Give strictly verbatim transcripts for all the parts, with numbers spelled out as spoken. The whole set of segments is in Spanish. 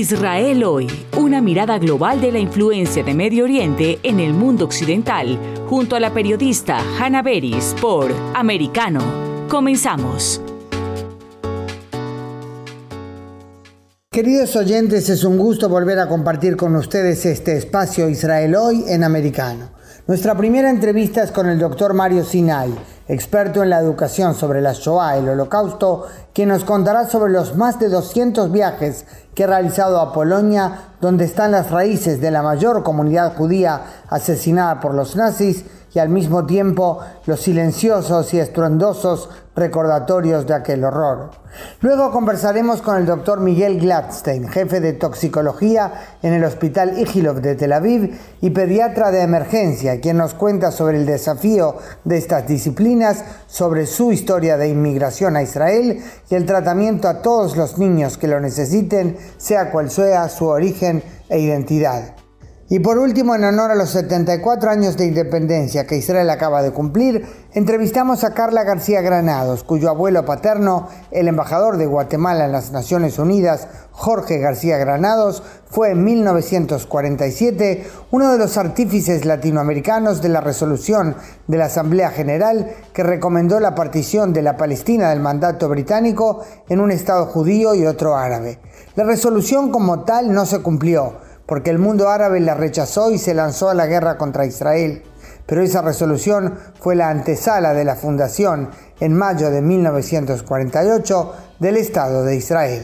Israel Hoy, una mirada global de la influencia de Medio Oriente en el mundo occidental, junto a la periodista Hanna Beris por Americano. Comenzamos. Queridos oyentes, es un gusto volver a compartir con ustedes este espacio Israel Hoy en Americano. Nuestra primera entrevista es con el doctor Mario Sinay, experto en la educación sobre la Shoah, el Holocausto, quien nos contará sobre los más de doscientos viajes que ha realizado a Polonia, donde están las raíces de la mayor comunidad judía asesinada por los nazis y al mismo tiempo los silenciosos y estruendosos recordatorios de aquel horror. Luego conversaremos con el doctor Miguel Glatstein, jefe de toxicología en el Hospital Ichilov de Tel Aviv y pediatra de emergencia, quien nos cuenta sobre el desafío de estas disciplinas, sobre su historia de inmigración a Israel y el tratamiento a todos los niños que lo necesiten, sea cual sea su origen e identidad. Y por último, en honor a los setenta y cuatro años de independencia que Israel acaba de cumplir, entrevistamos a Carla García Granados, cuyo abuelo paterno, el embajador de Guatemala en las Naciones Unidas, Jorge García Granados, fue en mil novecientos cuarenta y siete uno de los artífices latinoamericanos de la resolución de la Asamblea General que recomendó la partición de la Palestina del mandato británico en un estado judío y otro árabe. La resolución como tal no se cumplió, porque el mundo árabe la rechazó y se lanzó a la guerra contra Israel. Pero esa resolución fue la antesala de la fundación, en mayo de mil novecientos cuarenta y ocho, del Estado de Israel.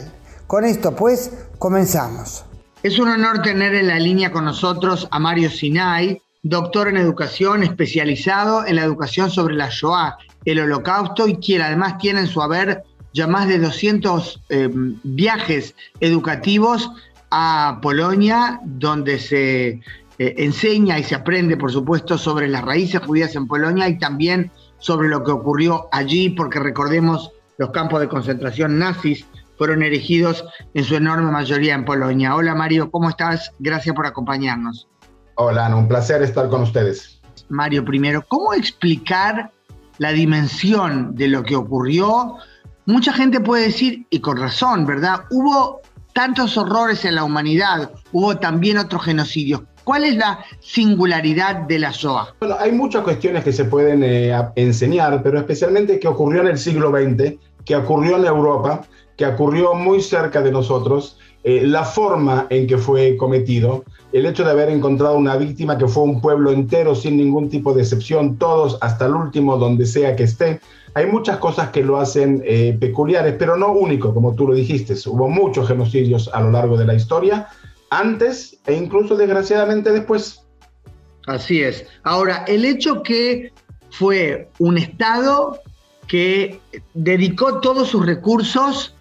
Con esto, pues, comenzamos. Es un honor tener en la línea con nosotros a Mario Sinay, doctor en educación, especializado en la educación sobre la Shoah, el Holocausto, y quien además tiene en su haber ya más de doscientos eh, viajes educativos a Polonia, donde se eh, enseña y se aprende, por supuesto, sobre las raíces judías en Polonia y también sobre lo que ocurrió allí, porque recordemos, los campos de concentración nazis fueron erigidos en su enorme mayoría en Polonia. Hola Mario, ¿cómo estás? Gracias por acompañarnos. Hola, un placer estar con ustedes. Mario, primero, ¿cómo explicar la dimensión de lo que ocurrió? Mucha gente puede decir, y con razón, ¿verdad? Hubo tantos horrores en la humanidad, hubo también otros genocidios. ¿Cuál es la singularidad de la Shoah? Bueno, hay muchas cuestiones que se pueden eh, enseñar, pero especialmente que ocurrió en el siglo veinte, que ocurrió en Europa, que ocurrió muy cerca de nosotros, eh, la forma en que fue cometido, el hecho de haber encontrado una víctima que fue un pueblo entero sin ningún tipo de excepción, todos hasta el último, donde sea que esté. Hay muchas cosas que lo hacen eh, peculiares, pero no único, como tú lo dijiste. Hubo muchos genocidios a lo largo de la historia, antes e incluso desgraciadamente después. Así es. Ahora, el hecho que fue un Estado que dedicó todos sus recursos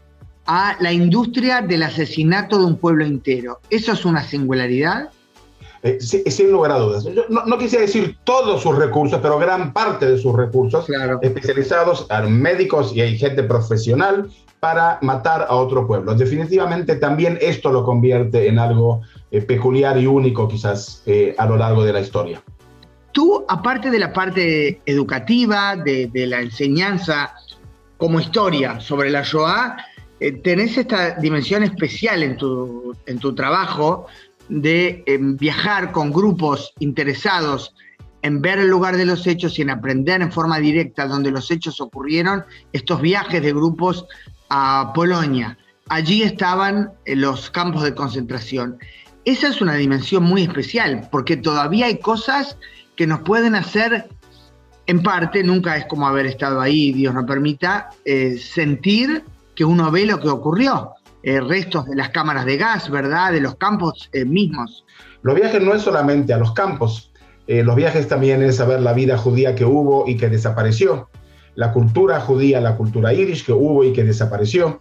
a la industria del asesinato de un pueblo entero, ¿eso es una singularidad? Eh, sin lugar a dudas. Yo no, no quisiera decir todos sus recursos, pero gran parte de sus recursos, claro, especializados a médicos y a gente profesional para matar a otro pueblo. Definitivamente también esto lo convierte en algo eh, peculiar y único quizás eh, a lo largo de la historia. Tú, aparte de la parte educativa, de, de la enseñanza como historia sobre la Shoah, eh, tenés esta dimensión especial en tu, en tu trabajo, de eh, viajar con grupos interesados en ver el lugar de los hechos y en aprender en forma directa donde los hechos ocurrieron, estos viajes de grupos a Polonia. Allí estaban eh, los campos de concentración. Esa es una dimensión muy especial, porque todavía hay cosas que nos pueden hacer, en parte, nunca es como haber estado ahí, Dios no permita, eh, sentir que uno ve lo que ocurrió. Eh, restos de las cámaras de gas, ¿verdad? De los campos eh, mismos. Los viajes no es solamente a los campos. Eh, los viajes también es saber la vida judía que hubo y que desapareció. La cultura judía, la cultura irish que hubo y que desapareció.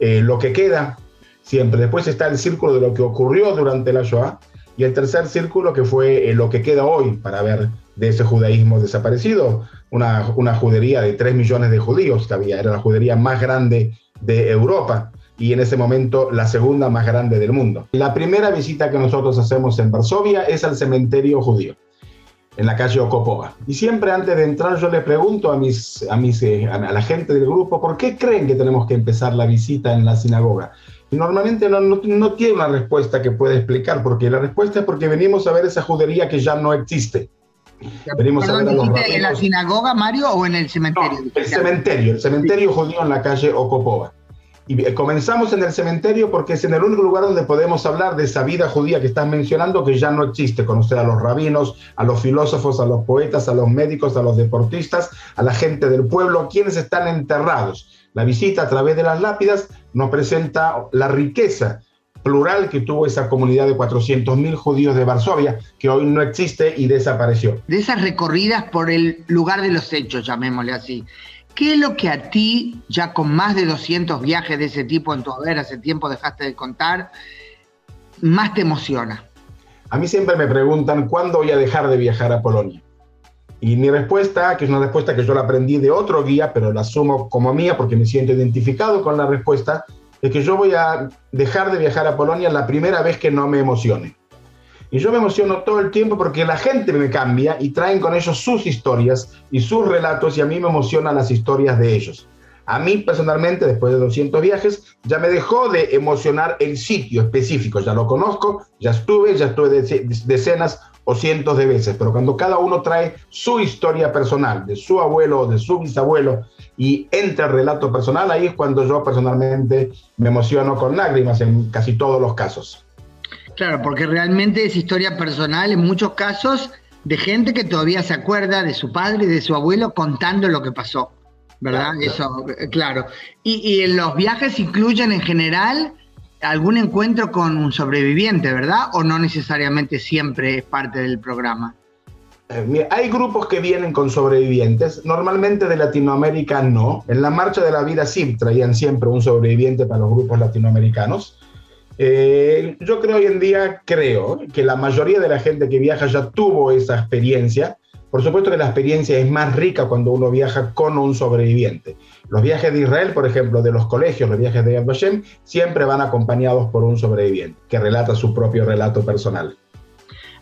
Eh, lo que queda siempre. Después está el círculo de lo que ocurrió durante la Shoah. Y el tercer círculo que fue eh, lo que queda hoy para ver de ese judaísmo desaparecido. Una, una judería de tres millones de judíos que había. Era la judería más grande de Europa. Y en ese momento la segunda más grande del mundo. La primera visita que nosotros hacemos en Varsovia es al cementerio judío, en la calle Okopowa. Y siempre antes de entrar yo les pregunto a, mis, a, mis, eh, a la gente del grupo, ¿por qué creen que tenemos que empezar la visita en la sinagoga? normalmente no, no, no tiene una respuesta que pueda explicar, porque la respuesta es porque venimos a ver esa judería que ya no existe. Venimos a ver a los rabinos. ¿En la sinagoga, Mario, o en el cementerio? No, el cementerio, el cementerio judío en la calle Okopowa. Y comenzamos en el cementerio porque es en el único lugar donde podemos hablar de esa vida judía que estás mencionando que ya no existe, conocer a los rabinos, a los filósofos, a los poetas, a los médicos, a los deportistas, a la gente del pueblo, quienes están enterrados. La visita a través de las lápidas nos presenta la riqueza plural que tuvo esa comunidad de cuatrocientos mil judíos de Varsovia, que hoy no existe y desapareció. De esas recorridas por el lugar de los hechos, llamémosle así, ¿qué es lo que a ti, ya con más de doscientos viajes de ese tipo en tu haber, hace tiempo dejaste de contar, más te emociona? A mí siempre me preguntan, ¿cuándo voy a dejar de viajar a Polonia? Y mi respuesta, que es una respuesta que yo la aprendí de otro guía, pero la asumo como mía porque me siento identificado con la respuesta, es que yo voy a dejar de viajar a Polonia la primera vez que no me emocione. Y yo me emociono todo el tiempo porque la gente me cambia y traen con ellos sus historias y sus relatos, y a mí me emocionan las historias de ellos. A mí personalmente, después de doscientos viajes, ya me dejó de emocionar el sitio específico. Ya lo conozco, ya estuve, ya estuve decenas o cientos de veces. Pero cuando cada uno trae su historia personal, de su abuelo o de su bisabuelo, y entra el relato personal, ahí es cuando yo personalmente me emociono con lágrimas en casi todos los casos. Claro, porque realmente es historia personal en muchos casos de gente que todavía se acuerda de su padre y de su abuelo contando lo que pasó, ¿verdad? Claro. Eso, claro. Y, y en los viajes incluyen en general algún encuentro con un sobreviviente, ¿verdad? ¿O no necesariamente siempre es parte del programa? Mira, hay grupos que vienen con sobrevivientes, normalmente de Latinoamérica no. En la Marcha de la Vida sí traían siempre un sobreviviente para los grupos latinoamericanos. Eh, yo creo hoy en día, creo que la mayoría de la gente que viaja ya tuvo esa experiencia. Por supuesto que la experiencia es más rica cuando uno viaja con un sobreviviente. Los viajes de Israel, por ejemplo, de los colegios, los viajes de Yad Vashem, siempre van acompañados por un sobreviviente que relata su propio relato personal.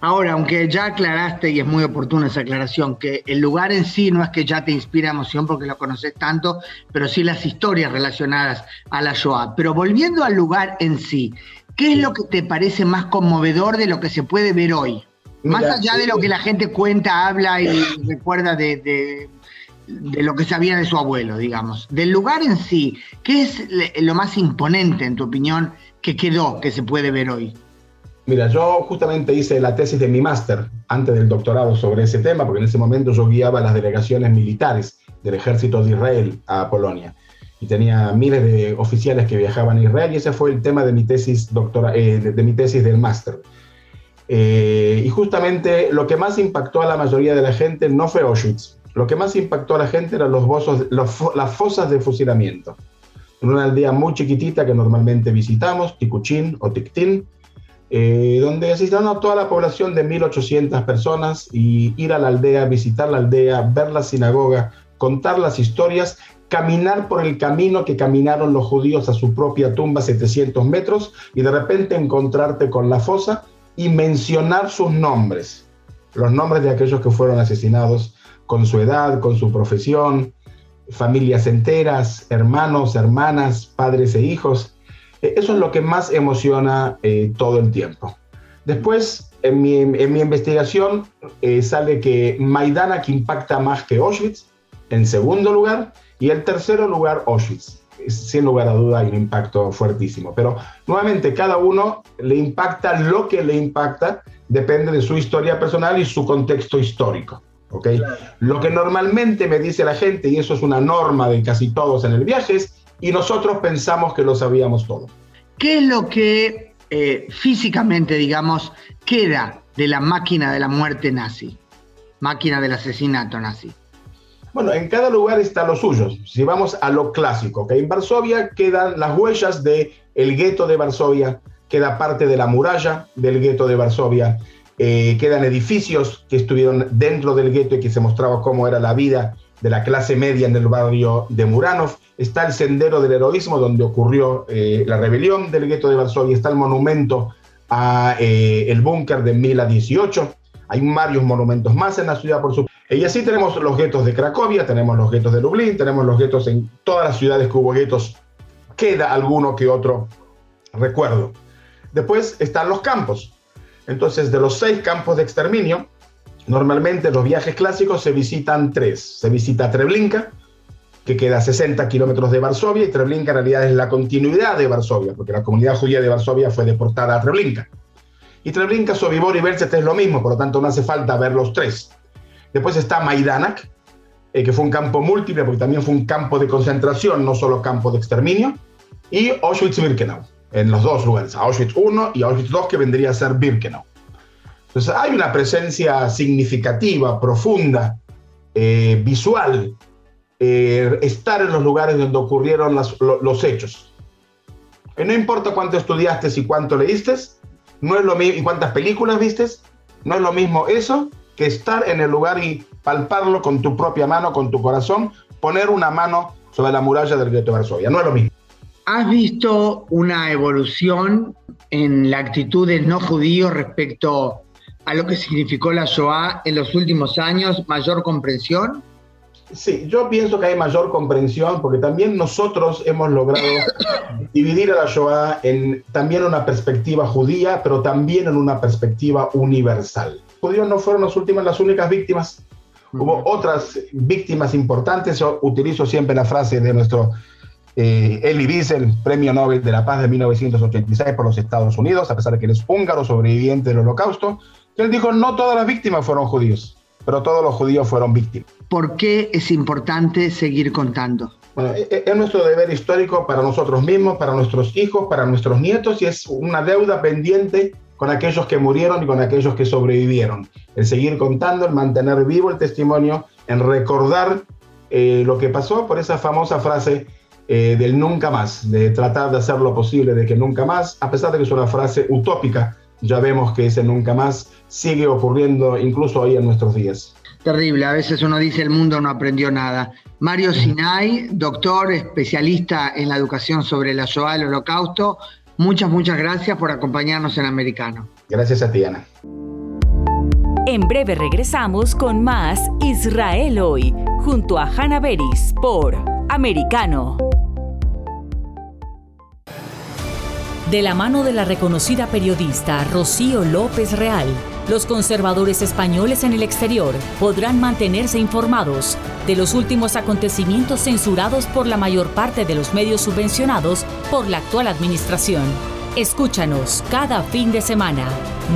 Ahora, aunque ya aclaraste, y es muy oportuna esa aclaración, que el lugar en sí no es que ya te inspira emoción porque lo conoces tanto, pero sí las historias relacionadas a la Shoah. Pero volviendo al lugar en sí, ¿qué es lo que te parece más conmovedor de lo que se puede ver hoy? Mira, más allá de lo que la gente cuenta, habla y recuerda de, de, de lo que sabía de su abuelo, digamos. Del lugar en sí, ¿qué es lo más imponente, en tu opinión, que quedó, que se puede ver hoy? Mira, yo justamente hice la tesis de mi máster antes del doctorado sobre ese tema, porque en ese momento yo guiaba las delegaciones militares del ejército de Israel a Polonia. Y tenía miles de oficiales que viajaban a Israel, y ese fue el tema de mi tesis, doctora, eh, de, de mi tesis del máster. Eh, y justamente lo que más impactó a la mayoría de la gente no fue Auschwitz. Lo que más impactó a la gente eran los bozos, los, las fosas de fusilamiento. En una aldea muy chiquitita que normalmente visitamos, Tikuchín o Tikuchín, Eh, donde asistían a toda la población de mil ochocientas personas, y ir a la aldea, visitar la aldea, ver la sinagoga, contar las historias, caminar por el camino que caminaron los judíos a su propia tumba, setecientos metros, y de repente encontrarte con la fosa y mencionar sus nombres, los nombres de aquellos que fueron asesinados, con su edad, con su profesión, familias enteras, hermanos, hermanas, padres e hijos. Eso es lo que más emociona eh, todo el tiempo. Después, en mi, en mi investigación, eh, sale que Maidanek impacta más que Auschwitz, en segundo lugar, y en tercero lugar Auschwitz. Sin lugar a duda hay un impacto fuertísimo. Pero, nuevamente, cada uno le impacta lo que le impacta, depende de su historia personal y su contexto histórico. ¿Okay? Claro. Lo que normalmente me dice la gente, y eso es una norma de casi todos en el viaje, es: y nosotros pensamos que lo sabíamos todo. ¿Qué es lo que eh, físicamente, digamos, queda de la máquina de la muerte nazi? Máquina del asesinato nazi. Bueno, en cada lugar está lo suyo. Si vamos a lo clásico, que en Varsovia quedan las huellas del Gueto de Varsovia, queda parte de la muralla del Gueto de Varsovia, eh, quedan edificios que estuvieron dentro del gueto y que se mostraba cómo era la vida de la clase media en el barrio de Muranov. Está el sendero del heroísmo donde ocurrió eh, la rebelión del gueto de Varsovia, está el monumento a eh, el búnker de Mila dieciocho, hay varios monumentos más en la ciudad, por supuesto. Y así tenemos los guetos de Cracovia, tenemos los guetos de Lublin, tenemos los guetos en todas las ciudades que hubo guetos, queda alguno que otro recuerdo. Después están los campos. Entonces, de los seis campos de exterminio, normalmente los viajes clásicos se visitan tres. Se visita Treblinka, que queda a sesenta kilómetros de Varsovia, y Treblinka en realidad es la continuidad de Varsovia, porque la comunidad judía de Varsovia fue deportada a Treblinka. Y Treblinka, Sobibor y Berchet es lo mismo, por lo tanto no hace falta ver los tres. Después está Maidanek, eh, que fue un campo múltiple, porque también fue un campo de concentración, no solo campo de exterminio, y Auschwitz-Birkenau, en los dos lugares, Auschwitz uno y Auschwitz dos, que vendría a ser Birkenau. Entonces hay una presencia significativa, profunda, eh, visual, eh, estar en los lugares donde ocurrieron las, lo, los hechos. Y no importa cuánto estudiaste y cuánto leíste, no es lo mismo, y cuántas películas viste, no es lo mismo eso que estar en el lugar y palparlo con tu propia mano, con tu corazón, poner una mano sobre la muralla del Gueto de Varsovia, no es lo mismo. ¿Has visto una evolución en la actitud de no judíos respecto a lo que significó la Shoah en los últimos años? ¿Mayor comprensión? Sí, yo pienso que hay mayor comprensión porque también nosotros hemos logrado dividir a la Shoah en también una perspectiva judía, pero también en una perspectiva universal. Los judíos no fueron las últimas, las únicas víctimas. Hubo otras víctimas importantes. Yo utilizo siempre la frase de nuestro Eh, Elie Wiesel, Premio Nobel de la Paz de mil novecientos ochenta y seis por los Estados Unidos, a pesar de que él es húngaro, sobreviviente del Holocausto, él dijo, no todas las víctimas fueron judíos, pero todos los judíos fueron víctimas. ¿Por qué es importante seguir contando? Bueno, es nuestro deber histórico para nosotros mismos, para nuestros hijos, para nuestros nietos, y es una deuda pendiente con aquellos que murieron y con aquellos que sobrevivieron. El seguir contando, el mantener vivo el testimonio, en recordar eh, lo que pasó, por esa famosa frase Eh, del nunca más, de tratar de hacer lo posible de que nunca más, a pesar de que es una frase utópica, ya vemos que ese nunca más sigue ocurriendo incluso hoy en nuestros días. Terrible, a veces uno dice el mundo no aprendió nada. Mario Sinay, doctor, especialista en la educación sobre la Shoah, el Holocausto, muchas, muchas gracias por acompañarnos en Americano. Gracias a ti, Ana. En breve regresamos con más Israel Hoy, junto a Hanna Beris por Americano. De la mano de la reconocida periodista Rocío López Real, los conservadores españoles en el exterior podrán mantenerse informados de los últimos acontecimientos censurados por la mayor parte de los medios subvencionados por la actual administración. Escúchanos cada fin de semana.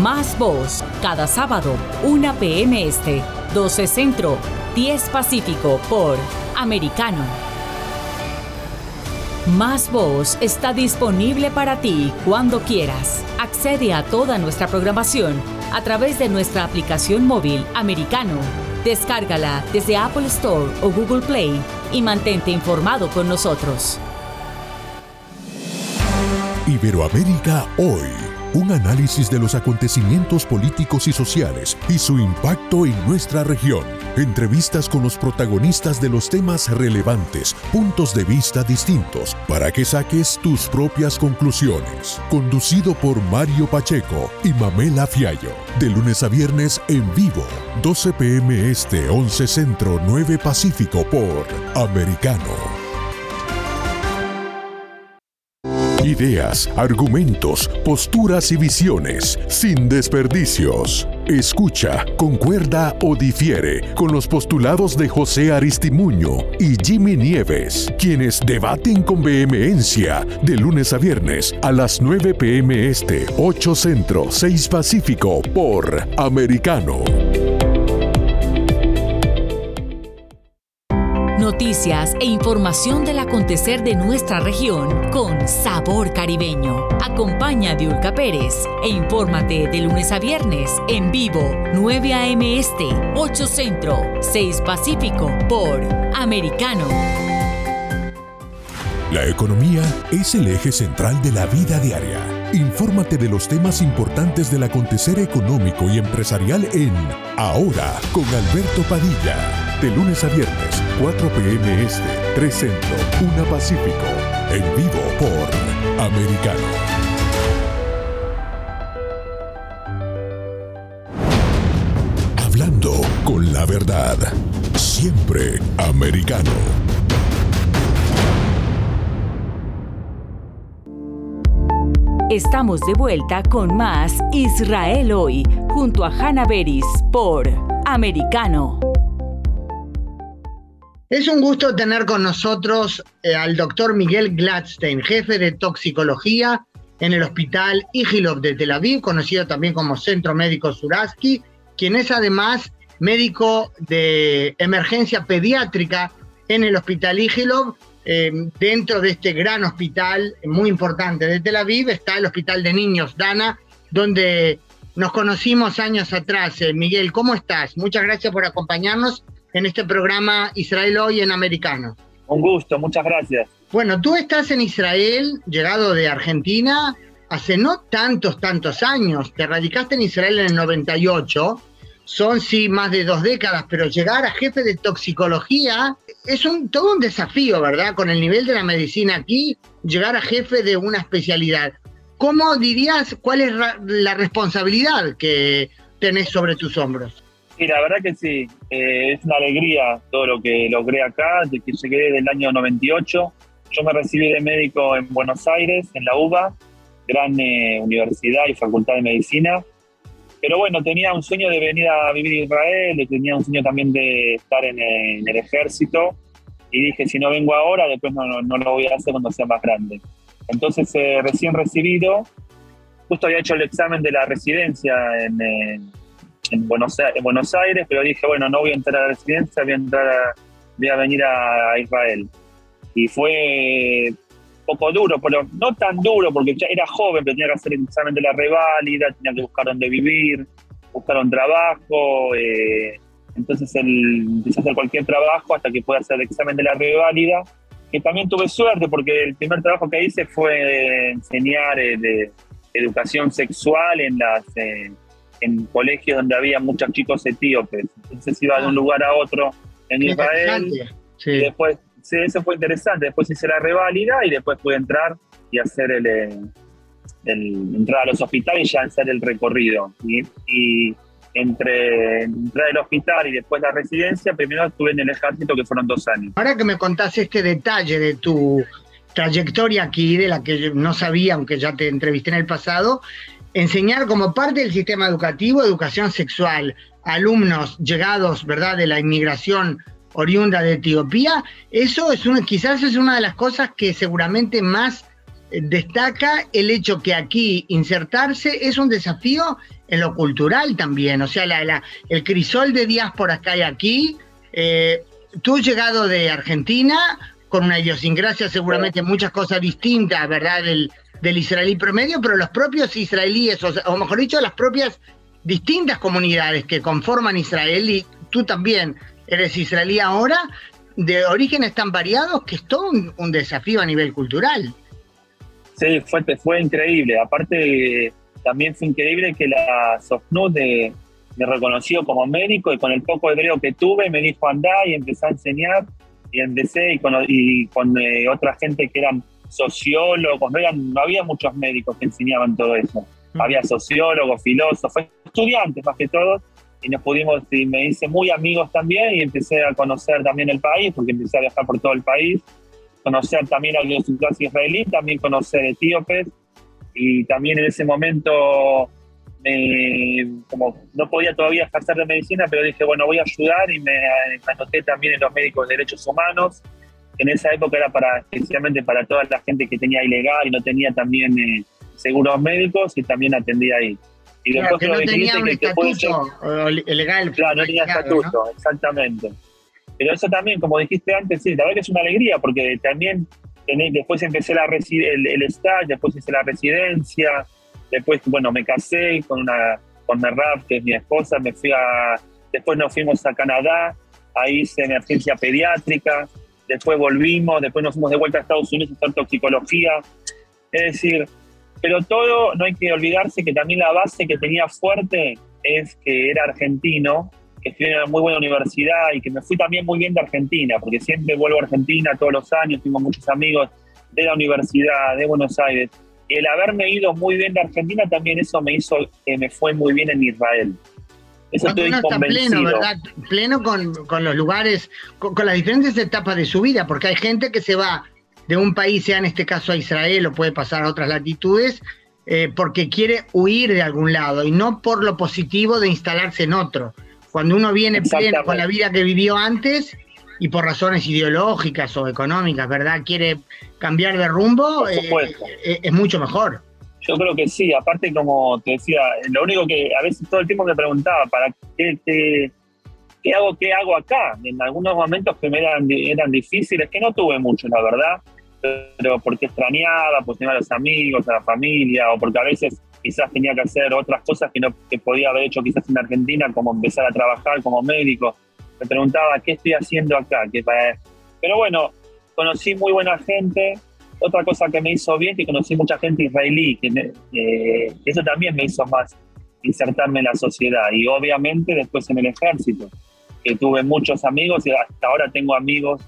Más Voz, cada sábado, una p m este, doce Centro, diez Pacífico, por Americano. Más Voz está disponible para ti cuando quieras. Accede a toda nuestra programación a través de nuestra aplicación móvil Americano. Descárgala desde Apple Store o Google Play y mantente informado con nosotros. Iberoamérica Hoy. Un análisis de los acontecimientos políticos y sociales y su impacto en nuestra región. Entrevistas con los protagonistas de los temas relevantes, puntos de vista distintos, para que saques tus propias conclusiones. Conducido por Mario Pacheco y Mamela Fiallo. De lunes a viernes en vivo, doce p m este, once Centro, nueve Pacífico por Americano. Ideas, argumentos, posturas y visiones, sin desperdicios. Escucha, concuerda o difiere con los postulados de José Aristimuño y Jimmy Nieves, quienes debaten con vehemencia de lunes a viernes a las nueve p m este, ocho Centro, seis Pacífico por Americano. Noticias e información del acontecer de nuestra región con sabor caribeño. Acompaña a Diulca Pérez e infórmate de lunes a viernes en vivo, nueve a m este, ocho Centro, seis Pacífico por Americano. La economía es el eje central de la vida diaria. Infórmate de los temas importantes del acontecer económico y empresarial en Ahora con Alberto Padilla. De lunes a viernes, cuatro p m este, tres Centro, una Pacífico. En vivo por Americano. Hablando con la verdad. Siempre Americano. Estamos de vuelta con más Israel Hoy, junto a Hanna Beris por Americano. Es un gusto tener con nosotros eh, al doctor Miguel Glatstein, jefe de toxicología en el Hospital Ichilov de Tel Aviv, conocido también como Centro Médico Suraski, quien es además médico de emergencia pediátrica en el Hospital Ichilov. Eh, dentro de este gran hospital muy importante de Tel Aviv está el Hospital de Niños Dana, donde nos conocimos años atrás. Eh, Miguel, ¿cómo estás? Muchas gracias por acompañarnos en este programa Israel Hoy en Americano. Un gusto, muchas gracias. Bueno, tú estás en Israel, llegado de Argentina, hace no tantos, tantos años. Te radicaste en Israel en el noventa y ocho. Son, sí, más de dos décadas, pero llegar a jefe de toxicología es un, todo un desafío, ¿verdad? Con el nivel de la medicina aquí, llegar a jefe de una especialidad. ¿Cómo dirías cuál es la responsabilidad que tenés sobre tus hombros? Sí, la verdad que sí. Eh, es una alegría todo lo que logré acá, desde que llegué desde el año noventa y ocho. Yo me recibí de médico en Buenos Aires, en la U B A, gran eh, universidad y facultad de medicina. Pero bueno, tenía un sueño de venir a vivir a Israel, tenía un sueño también de estar en el, en el ejército. Y dije, si no vengo ahora, después no, no, no lo voy a hacer cuando sea más grande. Entonces, eh, recién recibido, justo había hecho el examen de la residencia en, eh, en, Buenos, en Buenos Aires, pero dije, bueno, no voy a entrar a la residencia, voy a, entrar a, voy a venir a Israel. Y fue poco duro, pero no tan duro, porque ya era joven, pero tenía que hacer el examen de la reválida, tenía que buscar dónde vivir, buscar un trabajo, eh, entonces empecé a hacer cualquier trabajo hasta que pueda hacer el examen de la reválida, que también tuve suerte, porque el primer trabajo que hice fue enseñar eh, de educación sexual en, las, eh, en colegios donde había muchos chicos etíopes, entonces iba de un lugar a otro en Israel, sí. Y después... Sí, eso fue interesante. Después hice la reválida y después pude entrar y hacer el, el, el entrar a los hospitales y ya hacer el recorrido. Y, y entre entrar al hospital y después la residencia, primero estuve en el ejército, que fueron dos años. Ahora que me contás este detalle de tu trayectoria aquí, de la que no sabía, aunque ya te entrevisté en el pasado, enseñar como parte del sistema educativo educación sexual, alumnos llegados, ¿verdad?, de la inmigración oriunda de Etiopía, eso es una, quizás es una de las cosas que seguramente más destaca el hecho que aquí insertarse es un desafío en lo cultural también, o sea, la, la, el crisol de diásporas que hay aquí, eh, tú has llegado de Argentina con una idiosincrasia seguramente muchas cosas distintas, ¿verdad?, del, del israelí promedio, pero los propios israelíes, o, o mejor dicho, las propias distintas comunidades que conforman Israel y tú también, eres israelí ahora, de orígenes tan variados que es todo un, un desafío a nivel cultural. Sí, fue, fue increíble. Aparte, también fue increíble que la Sofnut me reconoció como médico y con el poco hebreo que tuve me dijo andá y empecé a enseñar y empecé y con, y con eh, otra gente que eran sociólogos, no, eran, no había muchos médicos que enseñaban todo eso. Mm. Había sociólogos, filósofos, estudiantes más que todos. Y nos pudimos, y me hice muy amigos también, y empecé a conocer también el país, porque empecé a viajar por todo el país, conocer también a la clase israelí, también conocer etíopes, y también en ese momento, eh, como no podía todavía ejercer de medicina, pero dije, bueno, voy a ayudar, y me anoté también en los médicos de derechos humanos, que en esa época era para, especialmente para toda la gente que tenía ilegal y no tenía también eh, seguros médicos, y también atendía ahí. Y claro, que no tenía un que estatuto que legal. Claro, no tenía estatuto, ¿no? Exactamente. Pero eso también, como dijiste antes, sí, la verdad que es una alegría, porque también tenés, después empecé la resi- el, el stage, después hice la residencia, después, bueno, me casé con una con Merab, que es mi esposa, me fui a, después nos fuimos a Canadá, ahí hice emergencia pediátrica, después volvimos, después nos fuimos de vuelta a Estados Unidos a hacer toxicología, es decir... Pero todo, no hay que olvidarse que también la base que tenía fuerte es que era argentino, que estudié en una muy buena universidad y que me fui también muy bien de Argentina, porque siempre vuelvo a Argentina todos los años, tengo muchos amigos de la universidad, de Buenos Aires. Y el haberme ido muy bien de Argentina también eso me hizo que me fue muy bien en Israel. Eso estoy convencido. Pleno, ¿verdad? Pleno con, con los lugares, con, con las diferentes etapas de su vida, porque hay gente que se va... de un país, sea en este caso a Israel o puede pasar a otras latitudes, eh, porque quiere huir de algún lado y no por lo positivo de instalarse en otro. Cuando uno viene pleno con la vida que vivió antes y por razones ideológicas o económicas, ¿verdad? Quiere cambiar de rumbo, eh, eh, es mucho mejor. Yo creo que sí, aparte como te decía, lo único que a veces todo el tiempo me preguntaba, ¿para qué, qué, qué hago qué hago acá? En algunos momentos que me eran, eran difíciles, que no tuve mucho, la verdad, pero porque extrañaba, porque tenía a los amigos, a la familia, o porque a veces quizás tenía que hacer otras cosas que no que podía haber hecho quizás en Argentina, como empezar a trabajar como médico. Me preguntaba, ¿qué estoy haciendo acá? ¿Qué para...? Pero bueno, conocí muy buena gente. Otra cosa que me hizo bien, que conocí mucha gente israelí, que eh, eso también me hizo más insertarme en la sociedad. Y obviamente después en el ejército, que tuve muchos amigos y hasta ahora tengo amigos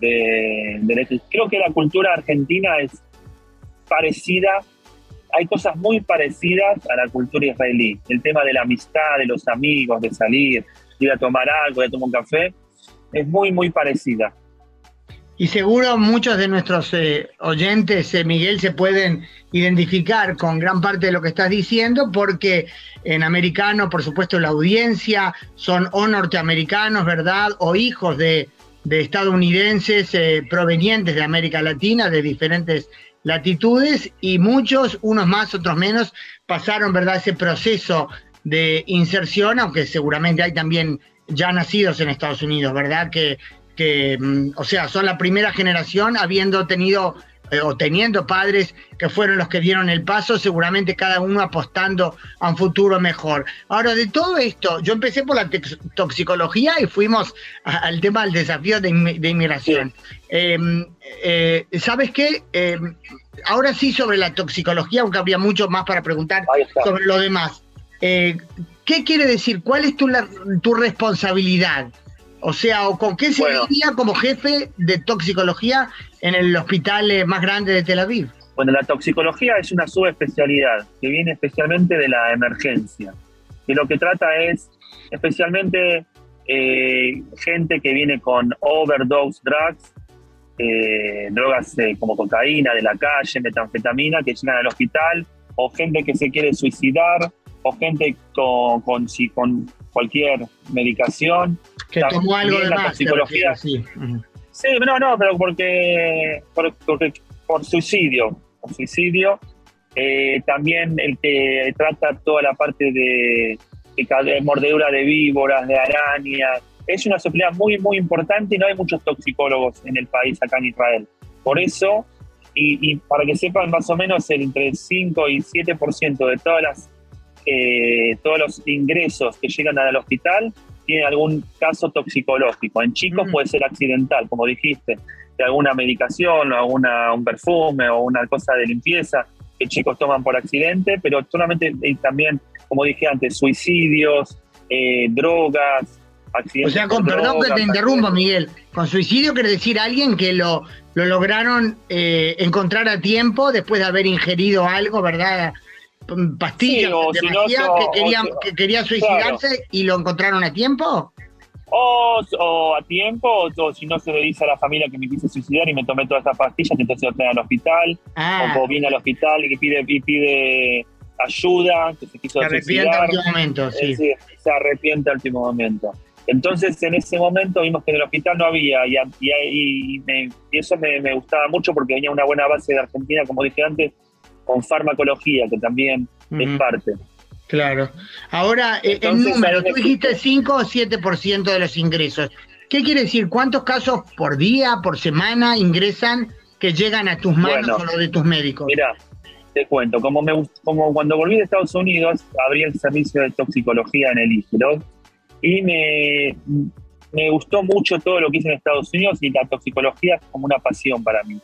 de, de... Creo que la cultura argentina es parecida, hay cosas muy parecidas a la cultura israelí. El tema de la amistad, de los amigos, de salir, ir a tomar algo, ir a tomar un café, es muy, muy parecida. Y seguro muchos de nuestros eh, oyentes, eh, Miguel, se pueden identificar con gran parte de lo que estás diciendo, porque en Americano, por supuesto, la audiencia son o norteamericanos, ¿verdad? O hijos de, de estadounidenses eh, provenientes de América Latina, de diferentes latitudes, y muchos, unos más, otros menos, pasaron, ¿verdad?, ese proceso de inserción, aunque seguramente hay también ya nacidos en Estados Unidos, ¿verdad?, que... que, o sea, son la primera generación habiendo tenido eh, o teniendo padres que fueron los que dieron el paso, seguramente cada uno apostando a un futuro mejor. Ahora, de todo esto, yo empecé por la tex- toxicología y fuimos a- al tema del desafío de, in- de inmigración. Sí. Eh, eh, ¿Sabes qué? Eh, ahora sí sobre la toxicología, aunque habría mucho más para preguntar sobre lo demás. Eh, ¿Qué quiere decir? ¿Cuál es tu, la- tu responsabilidad? O sea, ¿o ¿con qué se bueno, lidia como jefe de toxicología en el hospital más grande de Tel Aviv? Bueno, la toxicología es una subespecialidad que viene especialmente de la emergencia, que lo que trata es especialmente eh, gente que viene con overdose drugs, eh, drogas eh, como cocaína de la calle, metanfetamina, que llegan al hospital, o gente que se quiere suicidar, o gente con, con, con cualquier medicación. Que tomó algo de la toxicología. Sí. Uh-huh. Sí, no, no, pero porque, porque por suicidio, por suicidio, eh, también el que trata toda la parte de, de mordedura de víboras, de arañas, es una sociedad muy, muy importante y no hay muchos toxicólogos en el país, acá en Israel. Por eso, y, y para que sepan más o menos, el entre el cinco y siete por ciento de todas las, eh, todos los ingresos que llegan al hospital tiene algún caso toxicológico. En chicos mm. puede ser accidental, como dijiste, de alguna medicación o alguna, un perfume o una cosa de limpieza que chicos toman por accidente, pero solamente y también, como dije antes, suicidios, eh, drogas, accidentes. O sea, con, con perdón drogas, que te interrumpa, Miguel, con suicidio quiere decir alguien que lo, lo lograron eh, encontrar a tiempo después de haber ingerido algo, ¿verdad?, pastillas, sí, demasiado, que, querían, o, que quería suicidarse, claro, y lo encontraron a tiempo. O, o a tiempo, o, o si no se le dice a la familia que me quise suicidar y me tomé todas estas pastillas, entonces lo traen al hospital, ah. o, o viene al hospital y pide, y pide ayuda, que se quiso se suicidar. Se arrepiente al último momento, sí. Es decir, se arrepiente al último momento. Entonces, en ese momento vimos que en el hospital no había, y, y, y, me, y eso me, me gustaba mucho porque venía una buena base de Argentina, como dije antes, con farmacología, que también uh-huh. es parte. Claro. Ahora, entonces, el número, tú dijiste cinco o siete por ciento de los ingresos. ¿Qué quiere decir? ¿Cuántos casos por día, por semana ingresan que llegan a tus manos bueno, o los de tus médicos? Mira, te cuento. Como, me, como cuando volví de Estados Unidos, abrí el servicio de toxicología en el Ichilov y me, me gustó mucho todo lo que hice en Estados Unidos y la toxicología es como una pasión para mí.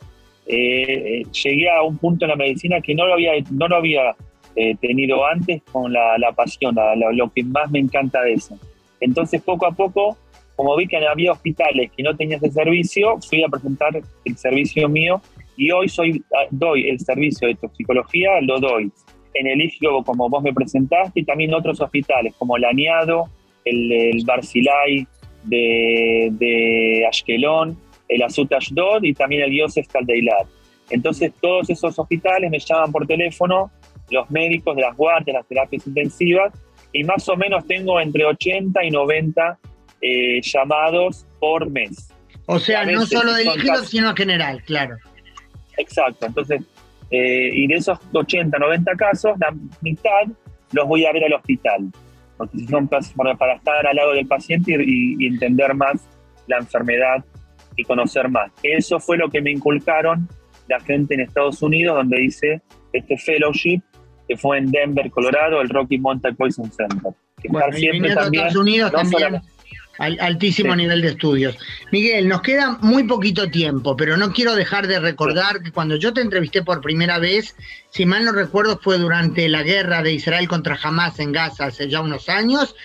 Eh, eh, llegué a un punto en la medicina que no lo había, no lo había eh, tenido antes con la, la pasión, la, la, lo que más me encanta de eso. Entonces, poco a poco, como vi que había hospitales que no tenían ese servicio, fui a presentar el servicio mío y hoy soy, doy el servicio de toxicología, lo doy en el Ichilov, como vos me presentaste, y también otros hospitales, como el Añado, el, el Barzilai de, de Ashkelon, el Azut Ashdod y también el Yosef Elad. Entonces todos esos hospitales me llaman por teléfono los médicos de las guardias, las terapias intensivas, y más o menos tengo entre ochenta y noventa eh, llamados por mes. O sea, no solo de líquidos, sino en general, claro. Exacto, entonces, eh, y de esos ochenta, noventa casos, la mitad los voy a ver al hospital, porque son para, para estar al lado del paciente y, y entender más la enfermedad y conocer más. Eso fue lo que me inculcaron la gente en Estados Unidos, donde hice este fellowship, que fue en Denver, Colorado, el Rocky Mountain Poison Center. Que bueno, estar siempre también, Estados Unidos no también al, altísimo sí. nivel de estudios. Miguel, nos queda muy poquito tiempo, pero no quiero dejar de recordar sí. que cuando yo te entrevisté por primera vez, si mal no recuerdo, fue durante la guerra de Israel contra Hamas en Gaza hace ya unos años.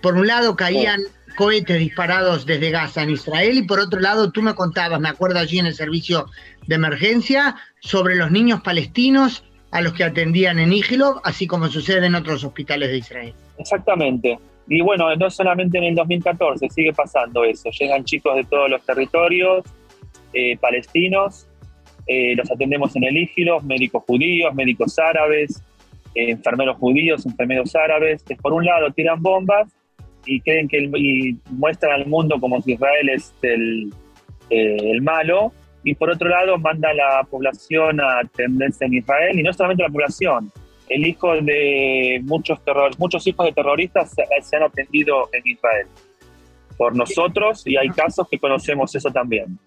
Por un lado caían... Sí. cohetes disparados desde Gaza en Israel, y por otro lado tú me contabas, me acuerdo allí en el servicio de emergencia, sobre los niños palestinos a los que atendían en Ichilov, así como sucede en otros hospitales de Israel. Exactamente, y bueno, no solamente en el dos mil catorce, sigue pasando eso, llegan chicos de todos los territorios eh, palestinos, eh, los atendemos en el Ichilov, médicos judíos, médicos árabes, eh, enfermeros judíos, enfermeros árabes, que por un lado tiran bombas, y creen que el, y muestran al mundo como si Israel es el, eh, el malo, y por otro lado manda a la población a atenderse en Israel, y no solamente a la población, el hijo de muchos terror, muchos hijos de terroristas se, se han atendido en Israel por nosotros, y hay casos que conocemos eso también,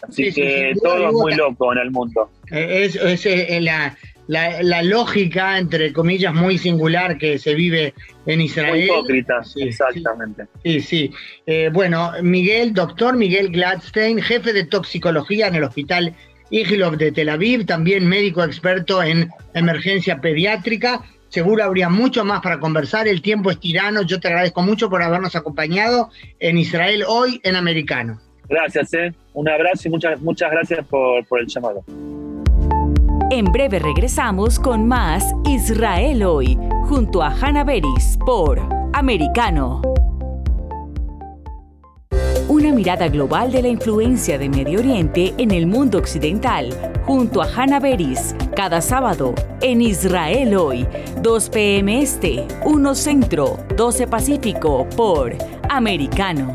así sí, sí, que sí, sí, todo es muy loco en el mundo. Es, es, es la... La, la lógica, entre comillas, muy singular que se vive en Israel. Muy hipócrita, sí, exactamente. Sí, sí. Eh, bueno, Miguel, doctor Miguel Glatstein, jefe de toxicología en el Hospital Ichilov de Tel Aviv, también médico experto en emergencia pediátrica. Seguro habría mucho más para conversar, el tiempo es tirano. Yo te agradezco mucho por habernos acompañado en Israel Hoy en Americano. Gracias, eh. Un abrazo y muchas, muchas gracias por, por el llamado. En breve regresamos con más Israel Hoy, junto a Hanna Beris por Americano. Una mirada global de la influencia de Medio Oriente en el mundo occidental, junto a Hanna Beris, cada sábado en Israel Hoy, dos p.m. Este, uno Centro, doce Pacífico por Americano.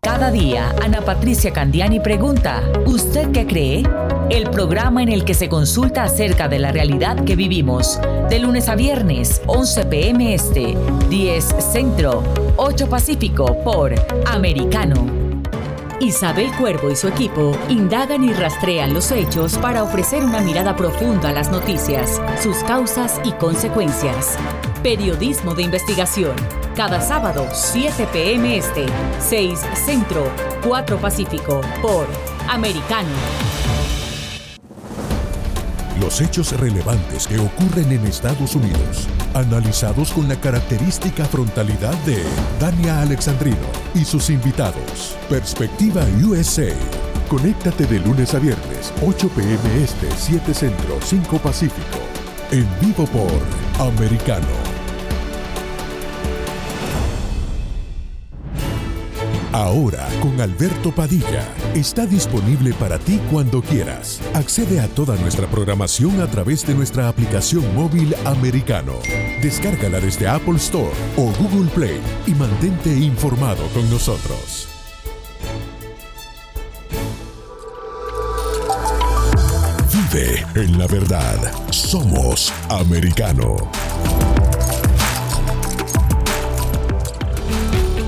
Cada día, Ana Patricia Candiani pregunta, ¿usted qué cree? El programa en el que se consulta acerca de la realidad que vivimos. De lunes a viernes, once p.m. Este, diez Centro, ocho Pacífico por Americano. Isabel Cuervo y su equipo indagan y rastrean los hechos para ofrecer una mirada profunda a las noticias, sus causas y consecuencias. Periodismo de investigación. Cada sábado, siete p.m. Este, seis Centro, cuatro Pacífico por Americano. Los hechos relevantes que ocurren en Estados Unidos, analizados con la característica frontalidad de Dania Alexandrino y sus invitados. Perspectiva U S A. Conéctate de lunes a viernes, ocho p.m. Este, siete Centro, cinco Pacífico. En vivo por Americano. Ahora, con Alberto Padilla, está disponible para ti cuando quieras. Accede a toda nuestra programación a través de nuestra aplicación móvil Americano. Descárgala desde Apple Store o Google Play y mantente informado con nosotros. Vive en la verdad. Somos Americano.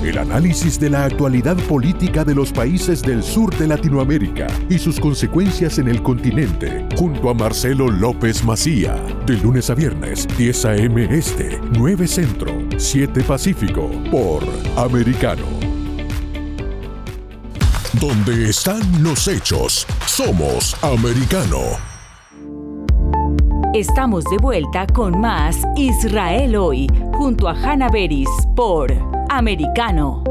El análisis de la actualidad política de los países del sur de Latinoamérica y sus consecuencias en el continente, junto a Marcelo López Macía. De lunes a viernes, diez a.m. Este, nueve Centro, siete Pacífico, por Americano. Donde están los hechos, somos Americano. Estamos de vuelta con más Israel Hoy, junto a Hanna Beris por Americano.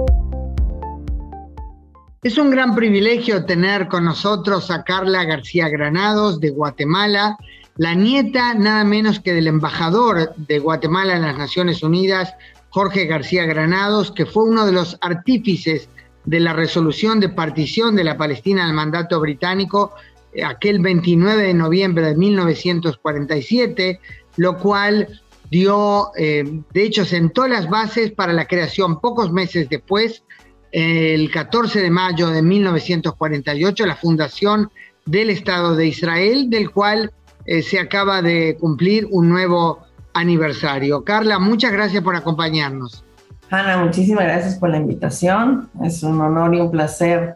Es un gran privilegio tener con nosotros a Carla García Granados de Guatemala, la nieta nada menos que del embajador de Guatemala en las Naciones Unidas, Jorge García Granados, que fue uno de los artífices de la resolución de partición de la Palestina al mandato británico aquel veintinueve de noviembre de mil novecientos cuarenta y siete, lo cual dio, eh, de hecho sentó las bases para la creación pocos meses después, eh, el catorce de mayo de mil novecientos cuarenta y ocho, la fundación del Estado de Israel, del cual eh, se acaba de cumplir un nuevo aniversario. Carla, muchas gracias por acompañarnos. Hanna, muchísimas gracias por la invitación. Es un honor y un placer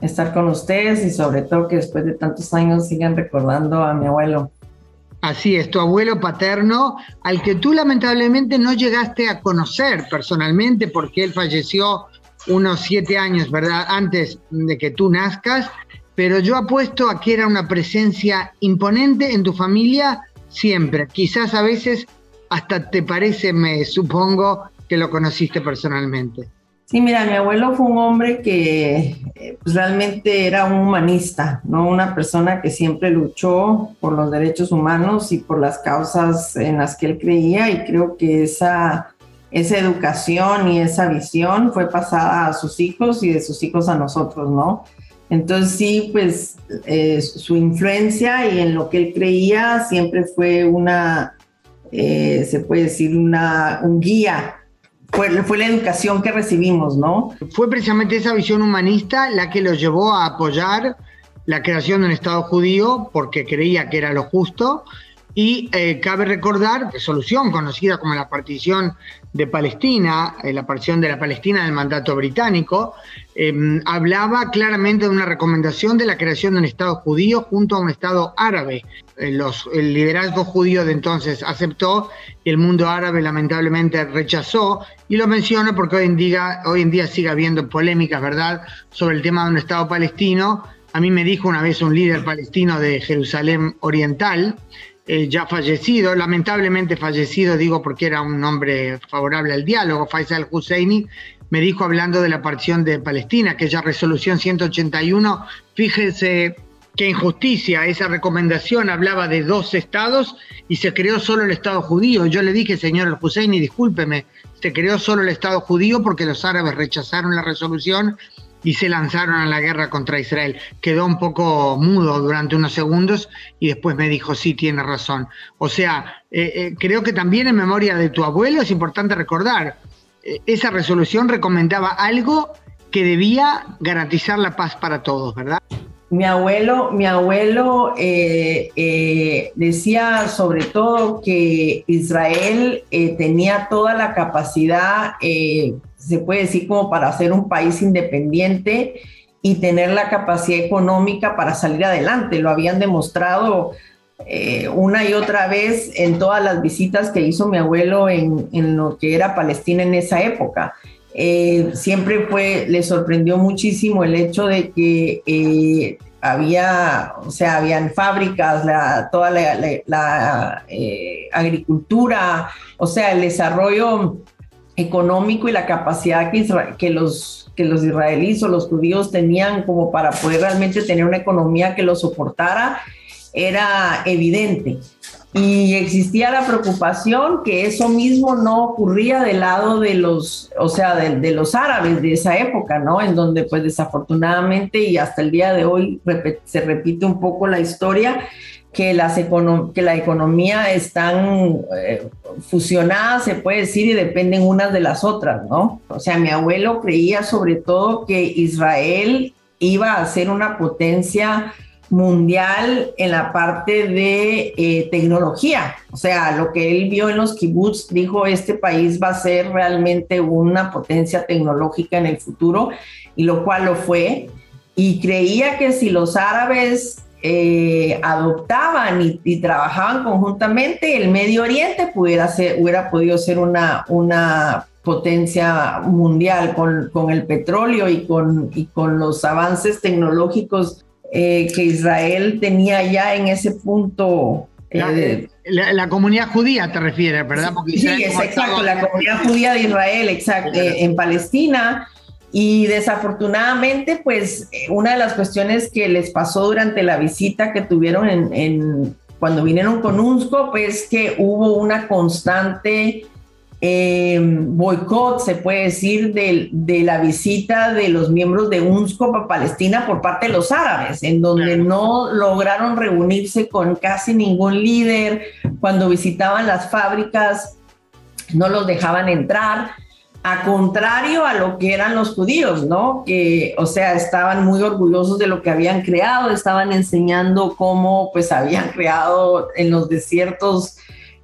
estar con ustedes y sobre todo que después de tantos años sigan recordando a mi abuelo. Así es, tu abuelo paterno, al que tú lamentablemente no llegaste a conocer personalmente porque él falleció unos siete años, ¿verdad?, antes de que tú nazcas, pero yo apuesto a que era una presencia imponente en tu familia siempre. Quizás a veces hasta te parece, me supongo, que lo conociste personalmente. Sí, mira, mi abuelo fue un hombre que pues, realmente era un humanista, ¿no? Una persona que siempre luchó por los derechos humanos y por las causas en las que él creía, y creo que esa, esa educación y esa visión fue pasada a sus hijos y de sus hijos a nosotros, ¿no? Entonces sí, pues eh, su influencia y en lo que él creía siempre fue una, eh, se puede decir, una, un guía. Fue, fue la educación que recibimos, ¿no? Fue precisamente esa visión humanista la que lo llevó a apoyar la creación de un Estado judío porque creía que era lo justo y eh, cabe recordar, resolución conocida como la partición de Palestina, eh, la partición de la Palestina del mandato británico, eh, hablaba claramente de una recomendación de la creación de un Estado judío junto a un Estado árabe. Eh, los, el liderazgo judío de entonces aceptó y el mundo árabe lamentablemente rechazó, y lo menciono porque hoy en día, hoy en día sigue habiendo polémicas, ¿verdad?, sobre el tema de un Estado palestino. A mí me dijo una vez un líder palestino de Jerusalén Oriental, Eh, ya fallecido, lamentablemente fallecido, digo porque era un hombre favorable al diálogo, Faisal Husseini, me dijo hablando de la partición de Palestina, aquella resolución ciento ochenta y uno, fíjense qué injusticia, esa recomendación hablaba de dos estados y se creó solo el Estado judío. Yo le dije, señor Husseini, discúlpeme, se creó solo el Estado judío porque los árabes rechazaron la resolución y se lanzaron a la guerra contra Israel. Quedó un poco mudo durante unos segundos y después me dijo, sí, tiene razón. O sea, eh, eh, creo que también en memoria de tu abuelo es importante recordar, eh, esa resolución recomendaba algo que debía garantizar la paz para todos, ¿verdad? Mi abuelo, mi abuelo eh, eh, decía sobre todo que Israel eh, tenía toda la capacidad, eh, se puede decir, como para ser un país independiente y tener la capacidad económica para salir adelante. Lo habían demostrado eh, una y otra vez en todas las visitas que hizo mi abuelo en, en lo que era Palestina en esa época. Eh, siempre fue, le sorprendió muchísimo el hecho de que eh, había, o sea, habían fábricas, la, toda la, la, la eh, agricultura, o sea, el desarrollo económico y la capacidad que, isra- que, los, que los israelíes o los judíos tenían como para poder realmente tener una economía que los soportara era evidente. Y existía la preocupación que eso mismo no ocurría del lado de los, o sea, de, de los árabes de esa época, ¿no? En donde, pues, desafortunadamente y hasta el día de hoy rep- se repite un poco la historia, que las econo- que la economía están eh, fusionadas, se puede decir, y dependen unas de las otras, ¿no? O sea, mi abuelo creía sobre todo que Israel iba a ser una potencia mundial en la parte de eh, tecnología. O sea, lo que él vio en los kibbutz, dijo, este país va a ser realmente una potencia tecnológica en el futuro, y lo cual lo fue. Y creía que si los árabes eh, adoptaban y, y trabajaban conjuntamente, el Medio Oriente pudiera ser, hubiera podido ser una, una potencia mundial con, con el petróleo y con, y con los avances tecnológicos Eh, que Israel tenía ya en ese punto. Eh, la, la, la comunidad judía te refieres, ¿verdad? Porque sí, es exacto, la comunidad judía de Israel, exacto, eh, en Palestina, Y desafortunadamente, pues, una de las cuestiones que les pasó durante la visita que tuvieron en, en, cuando vinieron con UNSCOP es que hubo una constante eh, boicot, se puede decir, de, de la visita de los miembros de UNSCOP a Palestina por parte de los árabes, en donde no lograron reunirse con casi ningún líder. Cuando visitaban las fábricas, no los dejaban entrar. A contrario a lo que eran los judíos, ¿no? Que, o sea, estaban muy orgullosos de lo que habían creado, estaban enseñando cómo, pues, habían creado en los desiertos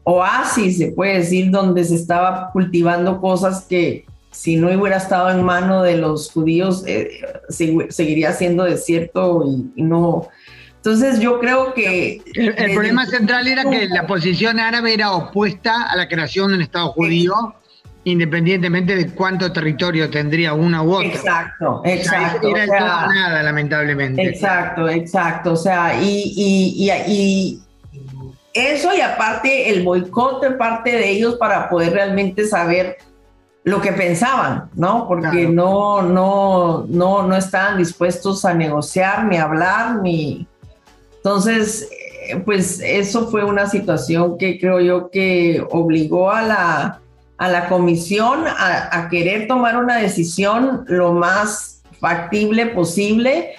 oasis, se puede decir, donde se estaba cultivando cosas que, si no hubiera estado en mano de los judíos, eh, seguiría siendo desierto y, y no... Entonces yo creo que... El, el problema el... central era que la posición árabe era opuesta a la creación de un Estado judío, independientemente de cuánto territorio tendría una u otra. Exacto, exacto. O sea, era o sea, todo nada, lamentablemente. Exacto, exacto. O sea, y, y, y, y eso, y aparte el boicot de parte de ellos para poder realmente saber lo que pensaban, ¿no? Porque claro. no, no, no, no estaban dispuestos a negociar, ni hablar, ni... Entonces, pues eso fue una situación que creo yo que obligó a la... a la comisión a, a querer tomar una decisión lo más factible posible,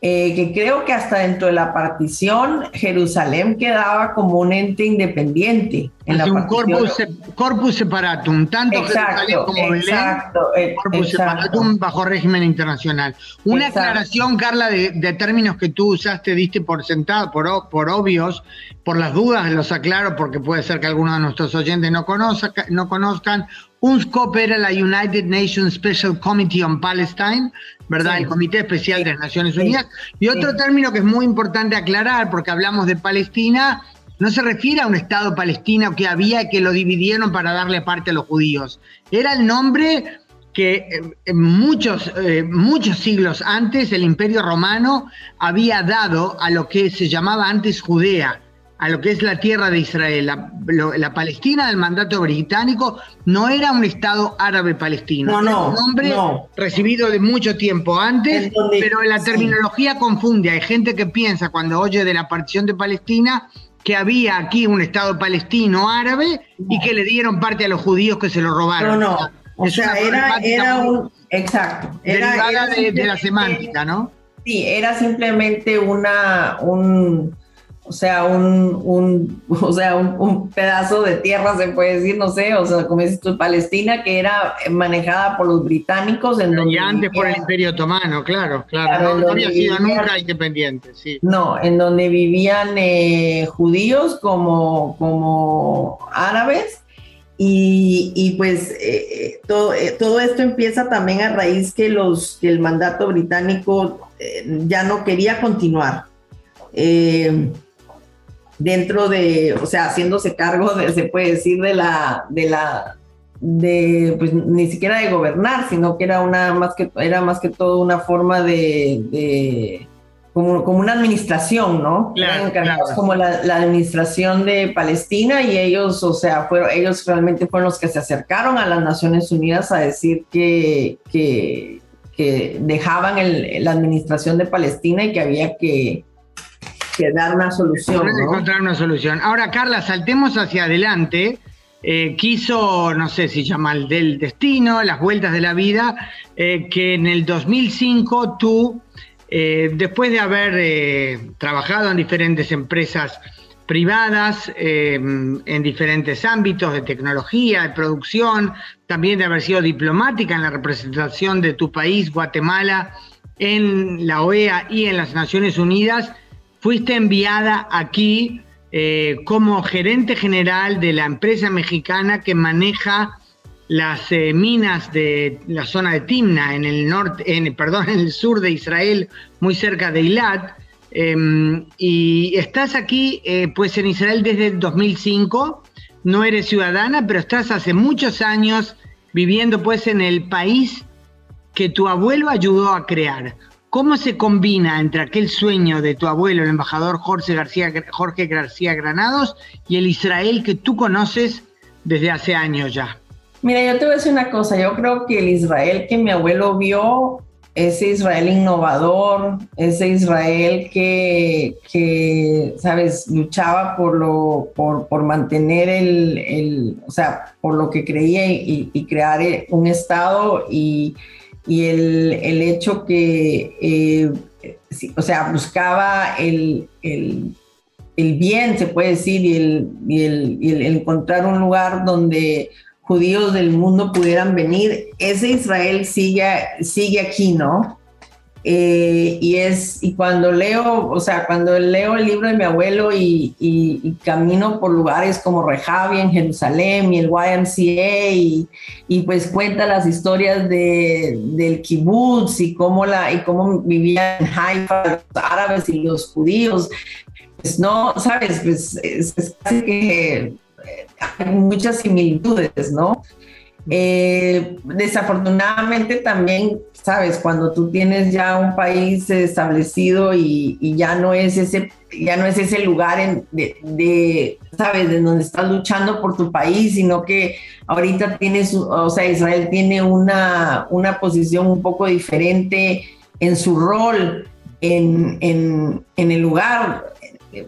eh, que creo que hasta dentro de la partición Jerusalén quedaba como un ente independiente. En la un corpus, corpus separatum, tanto exacto, Jerusalén como exacto, Belén, corpus exacto. separatum bajo régimen internacional. Una exacto. aclaración, Carla, de, de términos que tú usaste, diste por sentado, por, por obvios, por las dudas los aclaro porque puede ser que algunos de nuestros oyentes no conozca, no conozcan. UNSCOP era la United Nations Special Committee on Palestine, ¿verdad? Sí. El Comité Especial de las Naciones Unidas. Sí. Y otro sí. término que es muy importante aclarar porque hablamos de Palestina, no se refiere a un Estado palestino que había y que lo dividieron para darle parte a los judíos. Era el nombre que eh, muchos, eh, muchos siglos antes el Imperio Romano había dado a lo que se llamaba antes Judea, a lo que es la tierra de Israel. La, lo, la Palestina del mandato británico no era un Estado árabe palestino. No, no, era un nombre no. recibido de mucho tiempo antes, entonces, pero la terminología sí. confunde. Hay gente que piensa cuando oye de la partición de Palestina que había aquí un Estado palestino árabe no. y que le dieron parte a los judíos que se lo robaron. No, no. O es sea, era, era un... Exacto. Era, derivada era de, de la semántica, ¿no? Sí, era simplemente una... un O sea, un, un, o sea un, un pedazo de tierra, se puede decir, no sé, o sea, como dices tú, Palestina, que era manejada por los británicos. En donde y antes vivían, por el Imperio Otomano, claro, claro. claro no, no había sido vivían, nunca independiente, sí. No, en donde vivían eh, judíos como, como árabes. Y, y pues eh, todo, eh, todo esto empieza también a raíz que, los, que el mandato británico eh, ya no quería continuar. Eh, dentro de, o sea, haciéndose cargo, de, se puede decir, de la, de la, de, pues ni siquiera de gobernar, sino que era una, más que, era más que todo una forma de, de como, como una administración, ¿no? Claro, claro. Como la, la administración de Palestina y ellos, o sea, fueron, ellos realmente fueron los que se acercaron a las Naciones Unidas a decir que, que, que dejaban el, la administración de Palestina y que había que, que dar una solución, ¿no? Encontrar una solución. Ahora, Carla, saltemos hacia adelante. Eh, quiso, no sé si llama el del destino, las vueltas de la vida, eh, que en el dos mil cinco tú, eh, después de haber eh, trabajado en diferentes empresas privadas, eh, en diferentes ámbitos de tecnología, de producción, también de haber sido diplomática en la representación de tu país, Guatemala, en la O E A y en las Naciones Unidas, fuiste enviada aquí eh, como gerente general de la empresa mexicana que maneja las eh, minas de la zona de Timna, en el norte, en, perdón, en el sur de Israel, muy cerca de Elad. Eh, y estás aquí, eh, pues, en Israel desde el dos mil cinco. No eres ciudadana, pero estás hace muchos años viviendo, pues, en el país que tu abuelo ayudó a crear. ¿Cómo se combina entre aquel sueño de tu abuelo, el embajador Jorge García, Jorge García Granados, y el Israel que tú conoces desde hace años ya? Mira, yo te voy a decir una cosa, yo creo que el Israel que mi abuelo vio, ese Israel innovador, ese Israel que, que sabes, luchaba por, lo, por, por mantener el, el, o sea, por lo que creía y, y crear un Estado y, y el, el hecho que, eh, sí, o sea, buscaba el, el, el bien, se puede decir, y el, y el, y el encontrar un lugar donde judíos del mundo pudieran venir, ese Israel sigue, sigue aquí, ¿no? Eh, y es, y cuando leo, o sea, cuando leo el libro de mi abuelo y, y, y camino por lugares como Rehavia en Jerusalén y el Y M C A y, y pues cuenta las historias de, del kibutz y cómo, la, y cómo vivían en Haifa los árabes y los judíos, pues no, ¿sabes? Pues es, es casi que hay muchas similitudes, ¿no? Eh, desafortunadamente también, sabes, cuando tú tienes ya un país establecido y, y ya no es ese, ya no es ese lugar en, de, de, sabes, de donde estás luchando por tu país, sino que ahorita tienes, o sea, Israel tiene una, una posición un poco diferente en su rol en, en, en el lugar,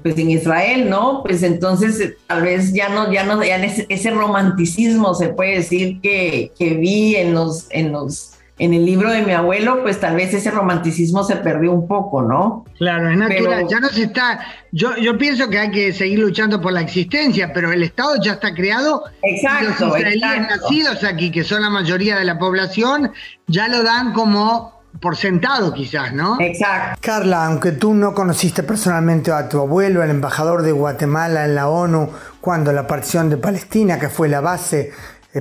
pues en Israel, ¿no? Pues entonces tal vez ya no, ya no, ya ese romanticismo se puede decir que, que vi en los, en los, en el libro de mi abuelo, pues tal vez ese romanticismo se perdió un poco, ¿no? Claro, es natural, pero ya no se está, yo, yo pienso que hay que seguir luchando por la existencia, pero el Estado ya está creado. Exacto. Los israelíes nacidos aquí, que son la mayoría de la población, ya lo dan como por sentado quizás, ¿no? Exacto. Carla, aunque tú no conociste personalmente a tu abuelo, al embajador de Guatemala en la ONU, cuando la partición de Palestina, que fue la base,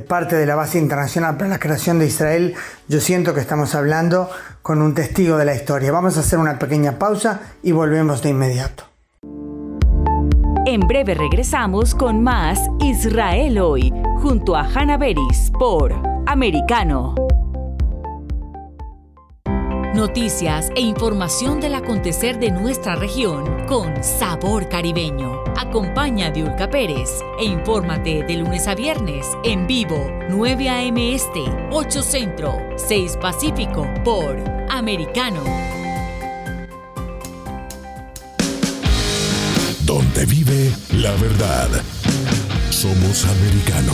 parte de la base internacional para la creación de Israel, yo siento que estamos hablando con un testigo de la historia. Vamos a hacer una pequeña pausa y volvemos de inmediato. En breve regresamos con más Israel Hoy, junto a Hanna Beris por Americano. Noticias e información del acontecer de nuestra región con sabor caribeño. Acompaña a Diulca Pérez e infórmate de lunes a viernes en vivo, nueve a.m. Este, ocho Centro, seis Pacífico por Americano. Donde vive la verdad. Somos Americano.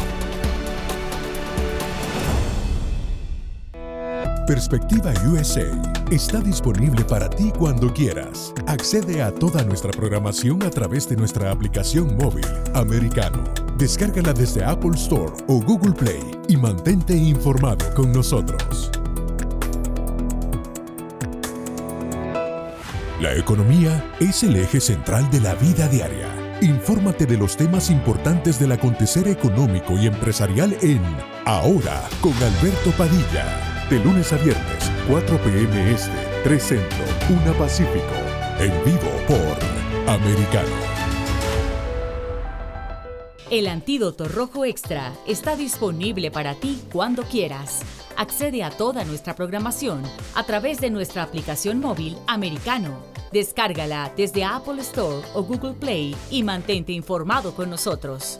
Perspectiva U S A. Está disponible para ti cuando quieras. Accede a toda nuestra programación a través de nuestra aplicación móvil, Americano. Descárgala desde Apple Store o Google Play y mantente informado con nosotros. La economía es el eje central de la vida diaria. Infórmate de los temas importantes del acontecer económico y empresarial en Ahora con Alberto Padilla. De lunes a viernes, cuatro p.m. Este, tres Centro, una Pacífico. En vivo por Americano. El antídoto rojo extra está disponible para ti cuando quieras. Accede a toda nuestra programación a través de nuestra aplicación móvil Americano. Descárgala desde Apple Store o Google Play y mantente informado con nosotros.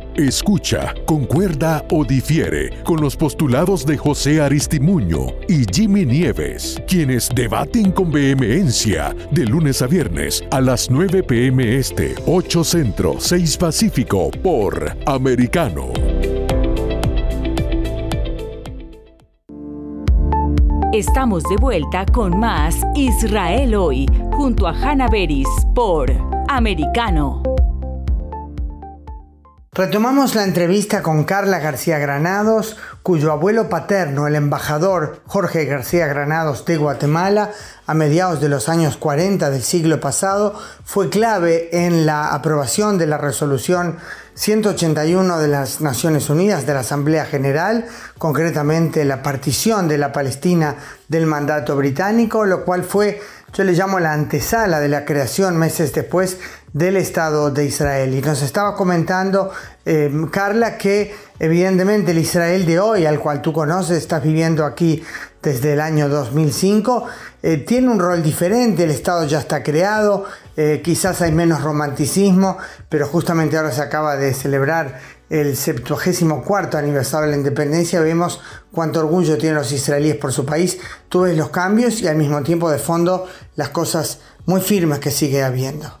Escucha, concuerda o difiere con los postulados de José Aristimuño y Jimmy Nieves, quienes debaten con vehemencia de lunes a viernes a las nueve p.m. Este, ocho Centro, seis Pacífico por Americano. Estamos de vuelta con más Israel Hoy, junto a Hanna Beris por Americano. Retomamos la entrevista con Carla García Granados, cuyo abuelo paterno, el embajador Jorge García Granados de Guatemala, a mediados de los años cuarenta del siglo pasado, fue clave en la aprobación de la resolución ciento ochenta y uno de las Naciones Unidas de la Asamblea General, concretamente la partición de la Palestina del mandato británico, lo cual fue, yo le llamo la antesala de la creación meses después del Estado de Israel. Y nos estaba comentando eh, Carla que evidentemente el Israel de hoy, al cual tú conoces, estás viviendo aquí desde el año dos mil cinco, eh, tiene un rol diferente, el Estado ya está creado, eh, quizás hay menos romanticismo, pero justamente ahora se acaba de celebrar el septuagésimo cuarto aniversario de la independencia, vemos cuánto orgullo tienen los israelíes por su país. Tú ves los cambios y al mismo tiempo de fondo las cosas muy firmes que sigue habiendo.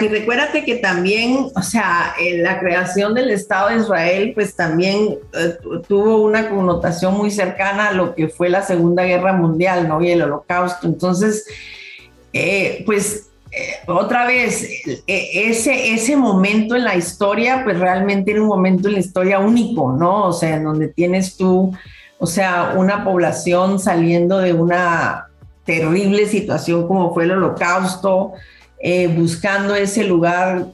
Y recuérdate que también, o sea, eh, la creación del Estado de Israel pues también eh, tuvo una connotación muy cercana a lo que fue la Segunda Guerra Mundial, ¿no? Y el Holocausto. Entonces, eh, pues eh, otra vez, eh, ese, ese momento en la historia, pues realmente era un momento en la historia único, ¿no? O sea, en donde tienes tú, o sea, una población saliendo de una terrible situación como fue el Holocausto, Eh, buscando ese lugar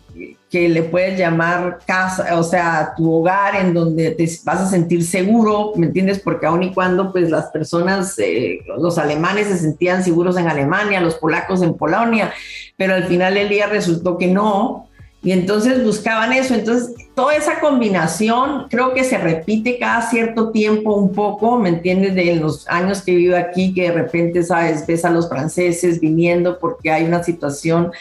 que le puedes llamar casa, o sea, tu hogar en donde te vas a sentir seguro, ¿me entiendes? Porque aun y cuando pues las personas, eh, los alemanes se sentían seguros en Alemania, los polacos en Polonia, pero al final del día resultó que no, y entonces buscaban eso. Entonces toda esa combinación creo que se repite cada cierto tiempo un poco, ¿me entiendes? De los años que vivo aquí, que de repente, ¿sabes? Ves a los franceses viniendo porque hay una situación.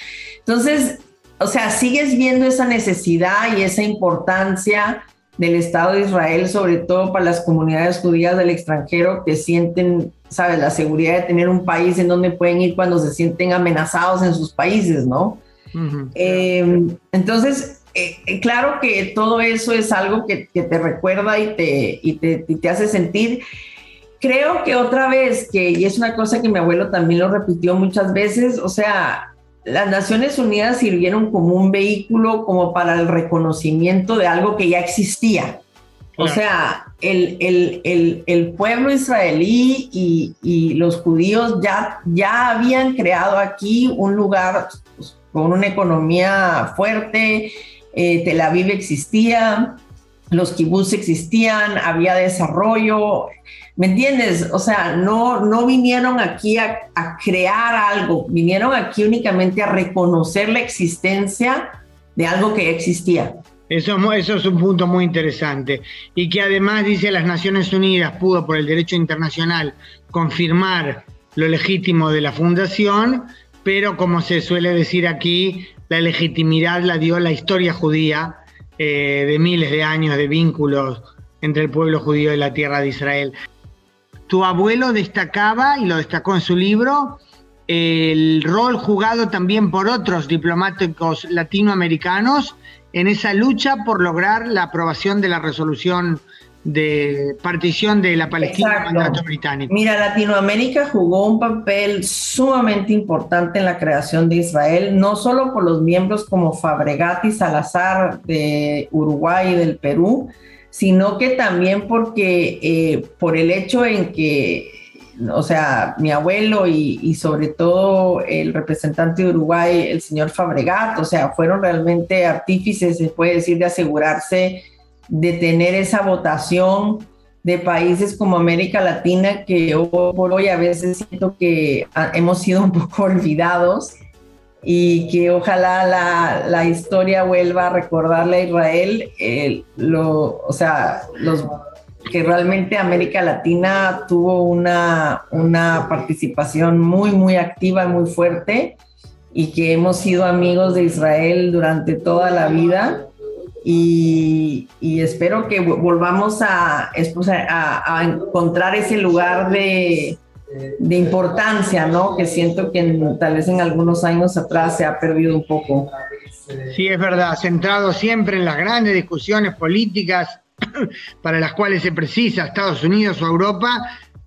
Entonces, o sea, sigues viendo esa necesidad y esa importancia del Estado de Israel, sobre todo para las comunidades judías del extranjero que sienten, ¿sabes? La seguridad de tener un país en donde pueden ir cuando se sienten amenazados en sus países, ¿no? Uh-huh. Eh, entonces, eh, claro que todo eso es algo que, que te recuerda y te, y, te, y te hace sentir. Creo que otra vez, que, y es una cosa que mi abuelo también lo repitió muchas veces, o sea, las Naciones Unidas sirvieron como un vehículo como para el reconocimiento de algo que ya existía. O sea, el, el, el, el pueblo israelí y, y los judíos ya, ya habían creado aquí un lugar pues, con una economía fuerte, eh, Tel Aviv existía, los kibbutz existían, había desarrollo, ¿me entiendes? O sea, no, no vinieron aquí a, a crear algo, vinieron aquí únicamente a reconocer la existencia de algo que existía. Eso, eso es un punto muy interesante y que además, dice, las Naciones Unidas pudo por el derecho internacional confirmar lo legítimo de la fundación, pero como se suele decir aquí, la legitimidad la dio la historia judía eh, de miles de años de vínculos entre el pueblo judío y la tierra de Israel. Tu abuelo destacaba, y lo destacó en su libro, el rol jugado también por otros diplomáticos latinoamericanos en esa lucha por lograr la aprobación de la resolución de partición de la Palestina del mandato británico. Mira, Latinoamérica jugó un papel sumamente importante en la creación de Israel, no solo por los miembros como Fabregat y Salazar de Uruguay y del Perú, sino que también porque eh, por el hecho en que, o sea, mi abuelo y, y sobre todo el representante de Uruguay, el señor Fabregat, o sea, fueron realmente artífices, se puede decir, de asegurarse de tener esa votación de países como América Latina, que hoy por hoy a veces siento que hemos sido un poco olvidados y que ojalá la, la historia vuelva a recordarle a Israel, eh, lo, o sea, los, que realmente América Latina tuvo una, una participación muy, muy activa, muy fuerte, y que hemos sido amigos de Israel durante toda la vida. Y, y espero que volvamos a, a, a encontrar ese lugar de, de importancia, ¿no? Que siento que en, tal vez en algunos años atrás se ha perdido un poco. Sí, es verdad, centrado siempre en las grandes discusiones políticas para las cuales se precisa Estados Unidos o Europa.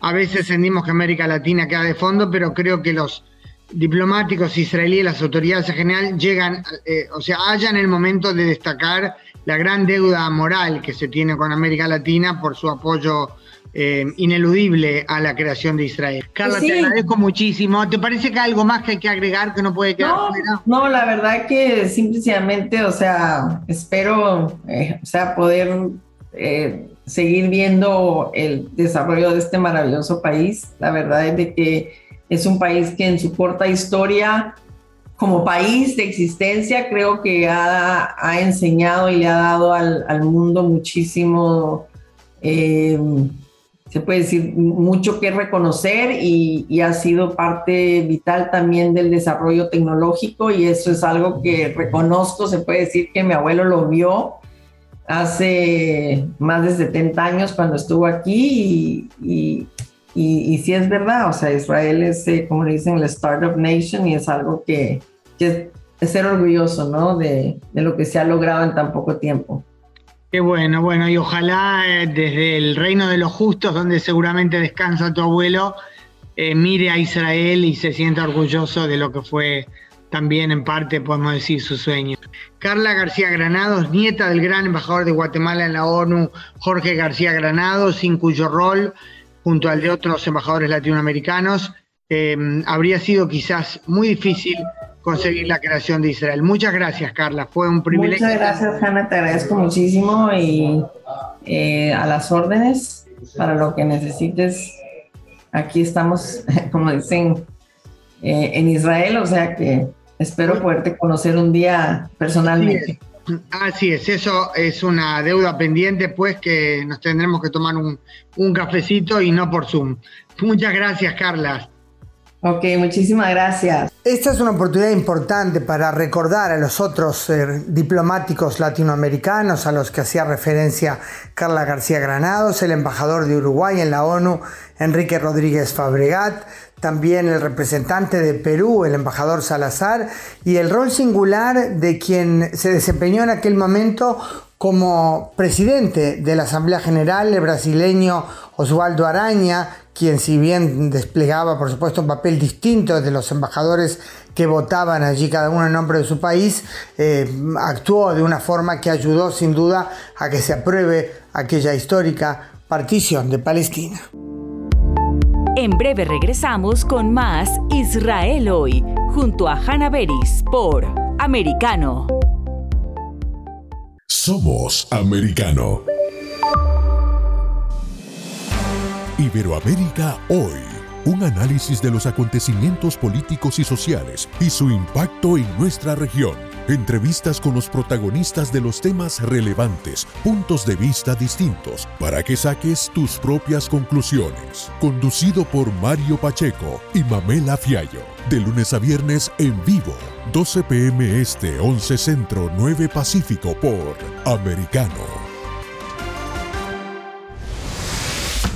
A veces sentimos que América Latina queda de fondo, pero creo que los diplomáticos israelíes, las autoridades en general, llegan, eh, o sea, hallan el momento de destacar la gran deuda moral que se tiene con América Latina por su apoyo eh, ineludible a la creación de Israel. Carla, sí, te agradezco muchísimo. ¿Te parece que hay algo más que hay que agregar que no puede quedar no, fuera? No, la verdad que simplemente, o sea, espero eh, o sea, poder eh, seguir viendo el desarrollo de este maravilloso país. La verdad es de que es un país que en su corta historia, como país de existencia, creo que ha, ha enseñado y le ha dado al, al mundo muchísimo, eh, se puede decir, mucho que reconocer y, y ha sido parte vital también del desarrollo tecnológico, y eso es algo que reconozco. Se puede decir que mi abuelo lo vio hace más de setenta años cuando estuvo aquí y, y Y, y sí es verdad, o sea, Israel es, eh, como le dicen, la Startup Nation, y es algo que, que es, es ser orgulloso, ¿no? De, de lo que se ha logrado en tan poco tiempo. Qué bueno, bueno, y ojalá eh, desde el reino de los justos, donde seguramente descansa tu abuelo, eh, mire a Israel y se sienta orgulloso de lo que fue también, en parte, podemos decir, su sueño. Carla García Granados, nieta del gran embajador de Guatemala en la ONU, Jorge García Granados, sin cuyo rol, junto al de otros embajadores latinoamericanos, eh, habría sido quizás muy difícil conseguir la creación de Israel. Muchas gracias, Carla, fue un privilegio. Muchas gracias, Hanna, te agradezco muchísimo y eh, a las órdenes, para lo que necesites. Aquí estamos, como dicen, eh, en Israel, o sea que espero poderte conocer un día personalmente. Así es, eso es una deuda pendiente, pues, que nos tendremos que tomar un, un cafecito y no por Zoom. Muchas gracias, Carla. Ok, muchísimas gracias. Esta es una oportunidad importante para recordar a los otros eh, diplomáticos latinoamericanos a los que hacía referencia Carla García Granados, el embajador de Uruguay en la ONU, Enrique Rodríguez Fabregat, también el representante de Perú, el embajador Salazar, y el rol singular de quien se desempeñó en aquel momento como presidente de la Asamblea General, el brasileño Oswaldo Araña, quien, si bien desplegaba, por supuesto, un papel distinto de los embajadores que votaban allí, cada uno en nombre de su país, eh, actuó de una forma que ayudó, sin duda, a que se apruebe aquella histórica partición de Palestina. En breve regresamos con más Israel Hoy, junto a Hanna Beris por Americano. Somos Americano. Iberoamérica Hoy, un análisis de los acontecimientos políticos y sociales y su impacto en nuestra región. Entrevistas con los protagonistas de los temas relevantes, puntos de vista distintos, para que saques tus propias conclusiones. Conducido por Mario Pacheco y Mamela Fiallo. De lunes a viernes en vivo, doce p.m. Este, once Centro, nueve Pacífico, por Americano.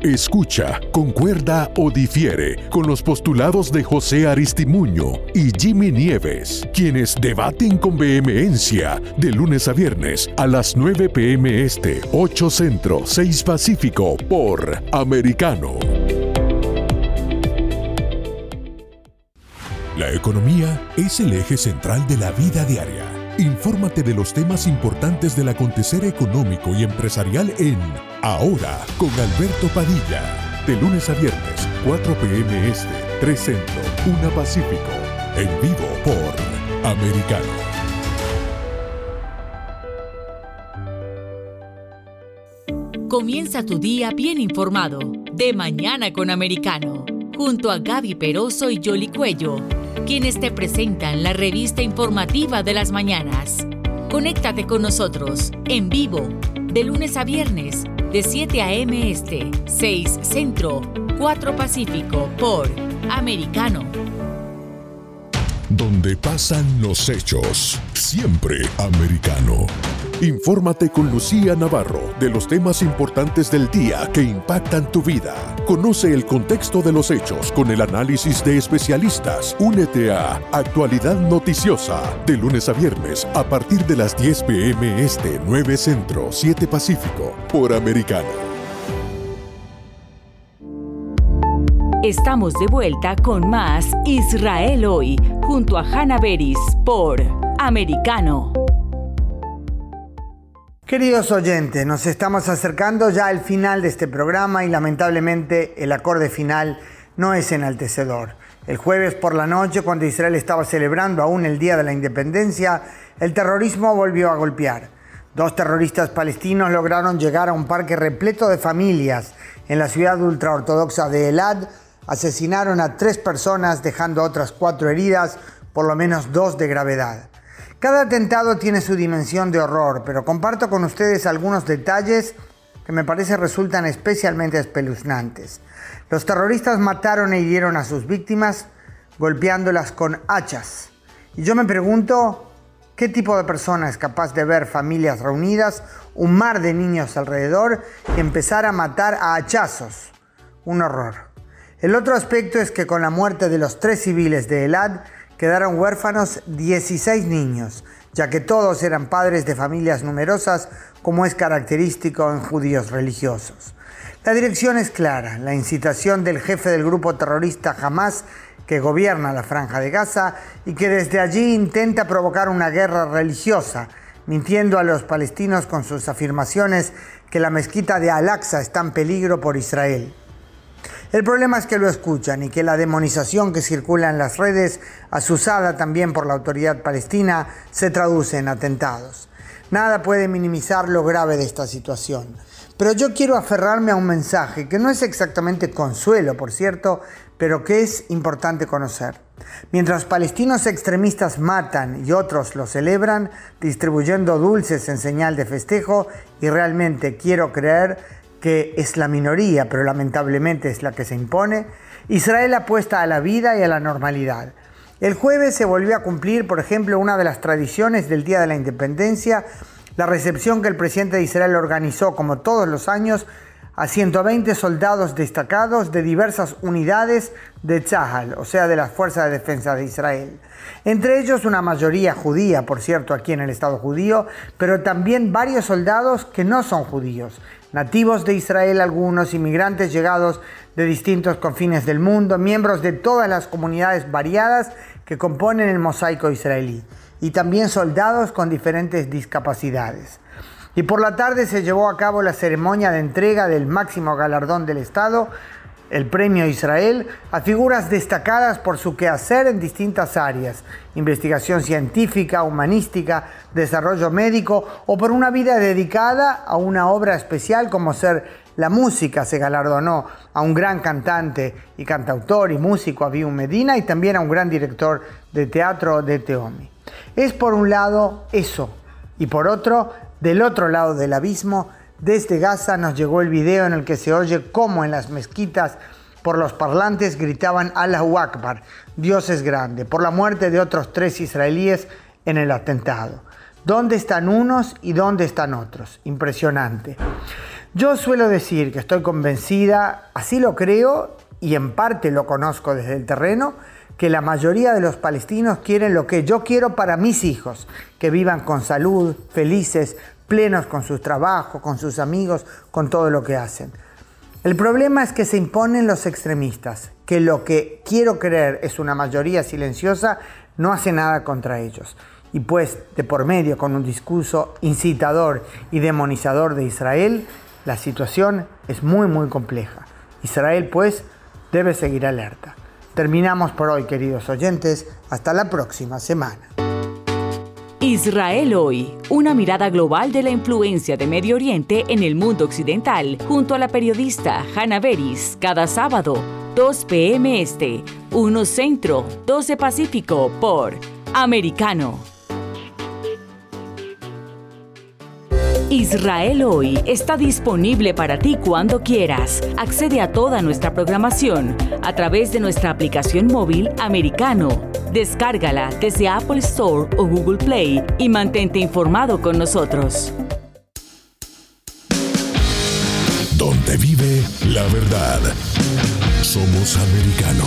Escucha, concuerda o difiere con los postulados de José Aristimuño y Jimmy Nieves, quienes debaten con vehemencia de lunes a viernes a las nueve p.m. Este, ocho Centro, seis Pacífico, por Americano. La economía es el eje central de la vida diaria. Infórmate de los temas importantes del acontecer económico y empresarial en Ahora con Alberto Padilla. De lunes a viernes, cuatro p.m. Este, tres Centro, uno Pacífico. En vivo por Americano. Comienza tu día bien informado. De Mañana con Americano. Junto a Gaby Peroso y Yoli Cuello, quienes te presentan la revista informativa de las mañanas. Conéctate con nosotros en vivo de lunes a viernes de siete a.m. Este, seis Centro, cuatro Pacífico, por Americano. donde pasan los hechos. Siempre americano. Infórmate con Lucía Navarro de los temas importantes del día que impactan tu vida. Conoce el contexto de los hechos con el análisis de especialistas. Únete a Actualidad Noticiosa de lunes a viernes a partir de las diez p m Este, nueve Centro, siete Pacífico, por Americano. Estamos de vuelta con más Israel Hoy, junto a Hanna Beris, por Americano. Queridos oyentes, nos estamos acercando ya al final de este programa y lamentablemente el acorde final no es enaltecedor. El jueves por la noche, cuando Israel estaba celebrando aún el Día de la Independencia, el terrorismo volvió a golpear. Dos terroristas palestinos lograron llegar a un parque repleto de familias en la ciudad ultraortodoxa de Elad, asesinaron a tres personas dejando otras cuatro heridas, por lo menos dos de gravedad. Cada atentado tiene su dimensión de horror, pero comparto con ustedes algunos detalles que me parece resultan especialmente espeluznantes. Los terroristas mataron e hirieron a sus víctimas, golpeándolas con hachas. Y yo me pregunto, ¿qué tipo de persona es capaz de ver familias reunidas, un mar de niños alrededor y empezar a matar a hachazos? Un horror. El otro aspecto es que con la muerte de los tres civiles de Elad, quedaron huérfanos dieciséis niños, ya que todos eran padres de familias numerosas, como es característico en judíos religiosos. La dirección es clara: la incitación del jefe del grupo terrorista Hamas, que gobierna la Franja de Gaza y que desde allí intenta provocar una guerra religiosa, mintiendo a los palestinos con sus afirmaciones que la mezquita de Al-Aqsa está en peligro por Israel. El problema es que lo escuchan y que la demonización que circula en las redes, azuzada también por la autoridad palestina, se traduce en atentados. Nada puede minimizar lo grave de esta situación. Pero yo quiero aferrarme a un mensaje que no es exactamente consuelo, por cierto, pero que es importante conocer. Mientras palestinos extremistas matan y otros lo celebran, distribuyendo dulces en señal de festejo, y realmente quiero creer que es la minoría, pero lamentablemente es la que se impone, Israel apuesta a la vida y a la normalidad. El jueves se volvió a cumplir, por ejemplo, una de las tradiciones del Día de la Independencia, la recepción que el presidente de Israel organizó, como todos los años, a ciento veinte soldados destacados de diversas unidades de Tzahal, o sea, de las Fuerzas de Defensa de Israel. Entre ellos una mayoría judía, por cierto, aquí en el Estado judío, pero también varios soldados que no son judíos, nativos de Israel algunos, inmigrantes llegados de distintos confines del mundo, miembros de todas las comunidades variadas que componen el mosaico israelí, y también soldados con diferentes discapacidades. Y por la tarde se llevó a cabo la ceremonia de entrega del máximo galardón del Estado, el Premio Israel, a figuras destacadas por su quehacer en distintas áreas: investigación científica, humanística, desarrollo médico, o por una vida dedicada a una obra especial como ser la música. Se galardonó a un gran cantante y cantautor y músico, Avihu Medina, y también a un gran director de teatro, de Teomi. Es por un lado eso, y por otro, del otro lado del abismo, desde Gaza nos llegó el video en el que se oye cómo en las mezquitas por los parlantes gritaban Allahu Akbar, Dios es grande, por la muerte de otros tres israelíes en el atentado. ¿Dónde están unos y dónde están otros? Impresionante. Yo suelo decir que estoy convencida, así lo creo y en parte lo conozco desde el terreno, que la mayoría de los palestinos quieren lo que yo quiero para mis hijos, que vivan con salud, felices, plenos con sus trabajos, con sus amigos, con todo lo que hacen. El problema es que se imponen los extremistas, que lo que quiero creer es una mayoría silenciosa, no hace nada contra ellos. Y pues, de por medio, con un discurso incitador y demonizador de Israel, la situación es muy, muy compleja. Israel, pues, debe seguir alerta. Terminamos por hoy, queridos oyentes. Hasta la próxima semana. Israel Hoy, una mirada global de la influencia de Medio Oriente en el mundo occidental, junto a la periodista Hanna Beris, cada sábado, dos p m Este, uno Centro, doce Pacífico, por Americano. Israel Hoy está disponible para ti cuando quieras. Accede a toda nuestra programación a través de nuestra aplicación móvil Americano. Descárgala desde Apple Store o Google Play y mantente informado con nosotros. Donde vive la verdad. Somos Americano.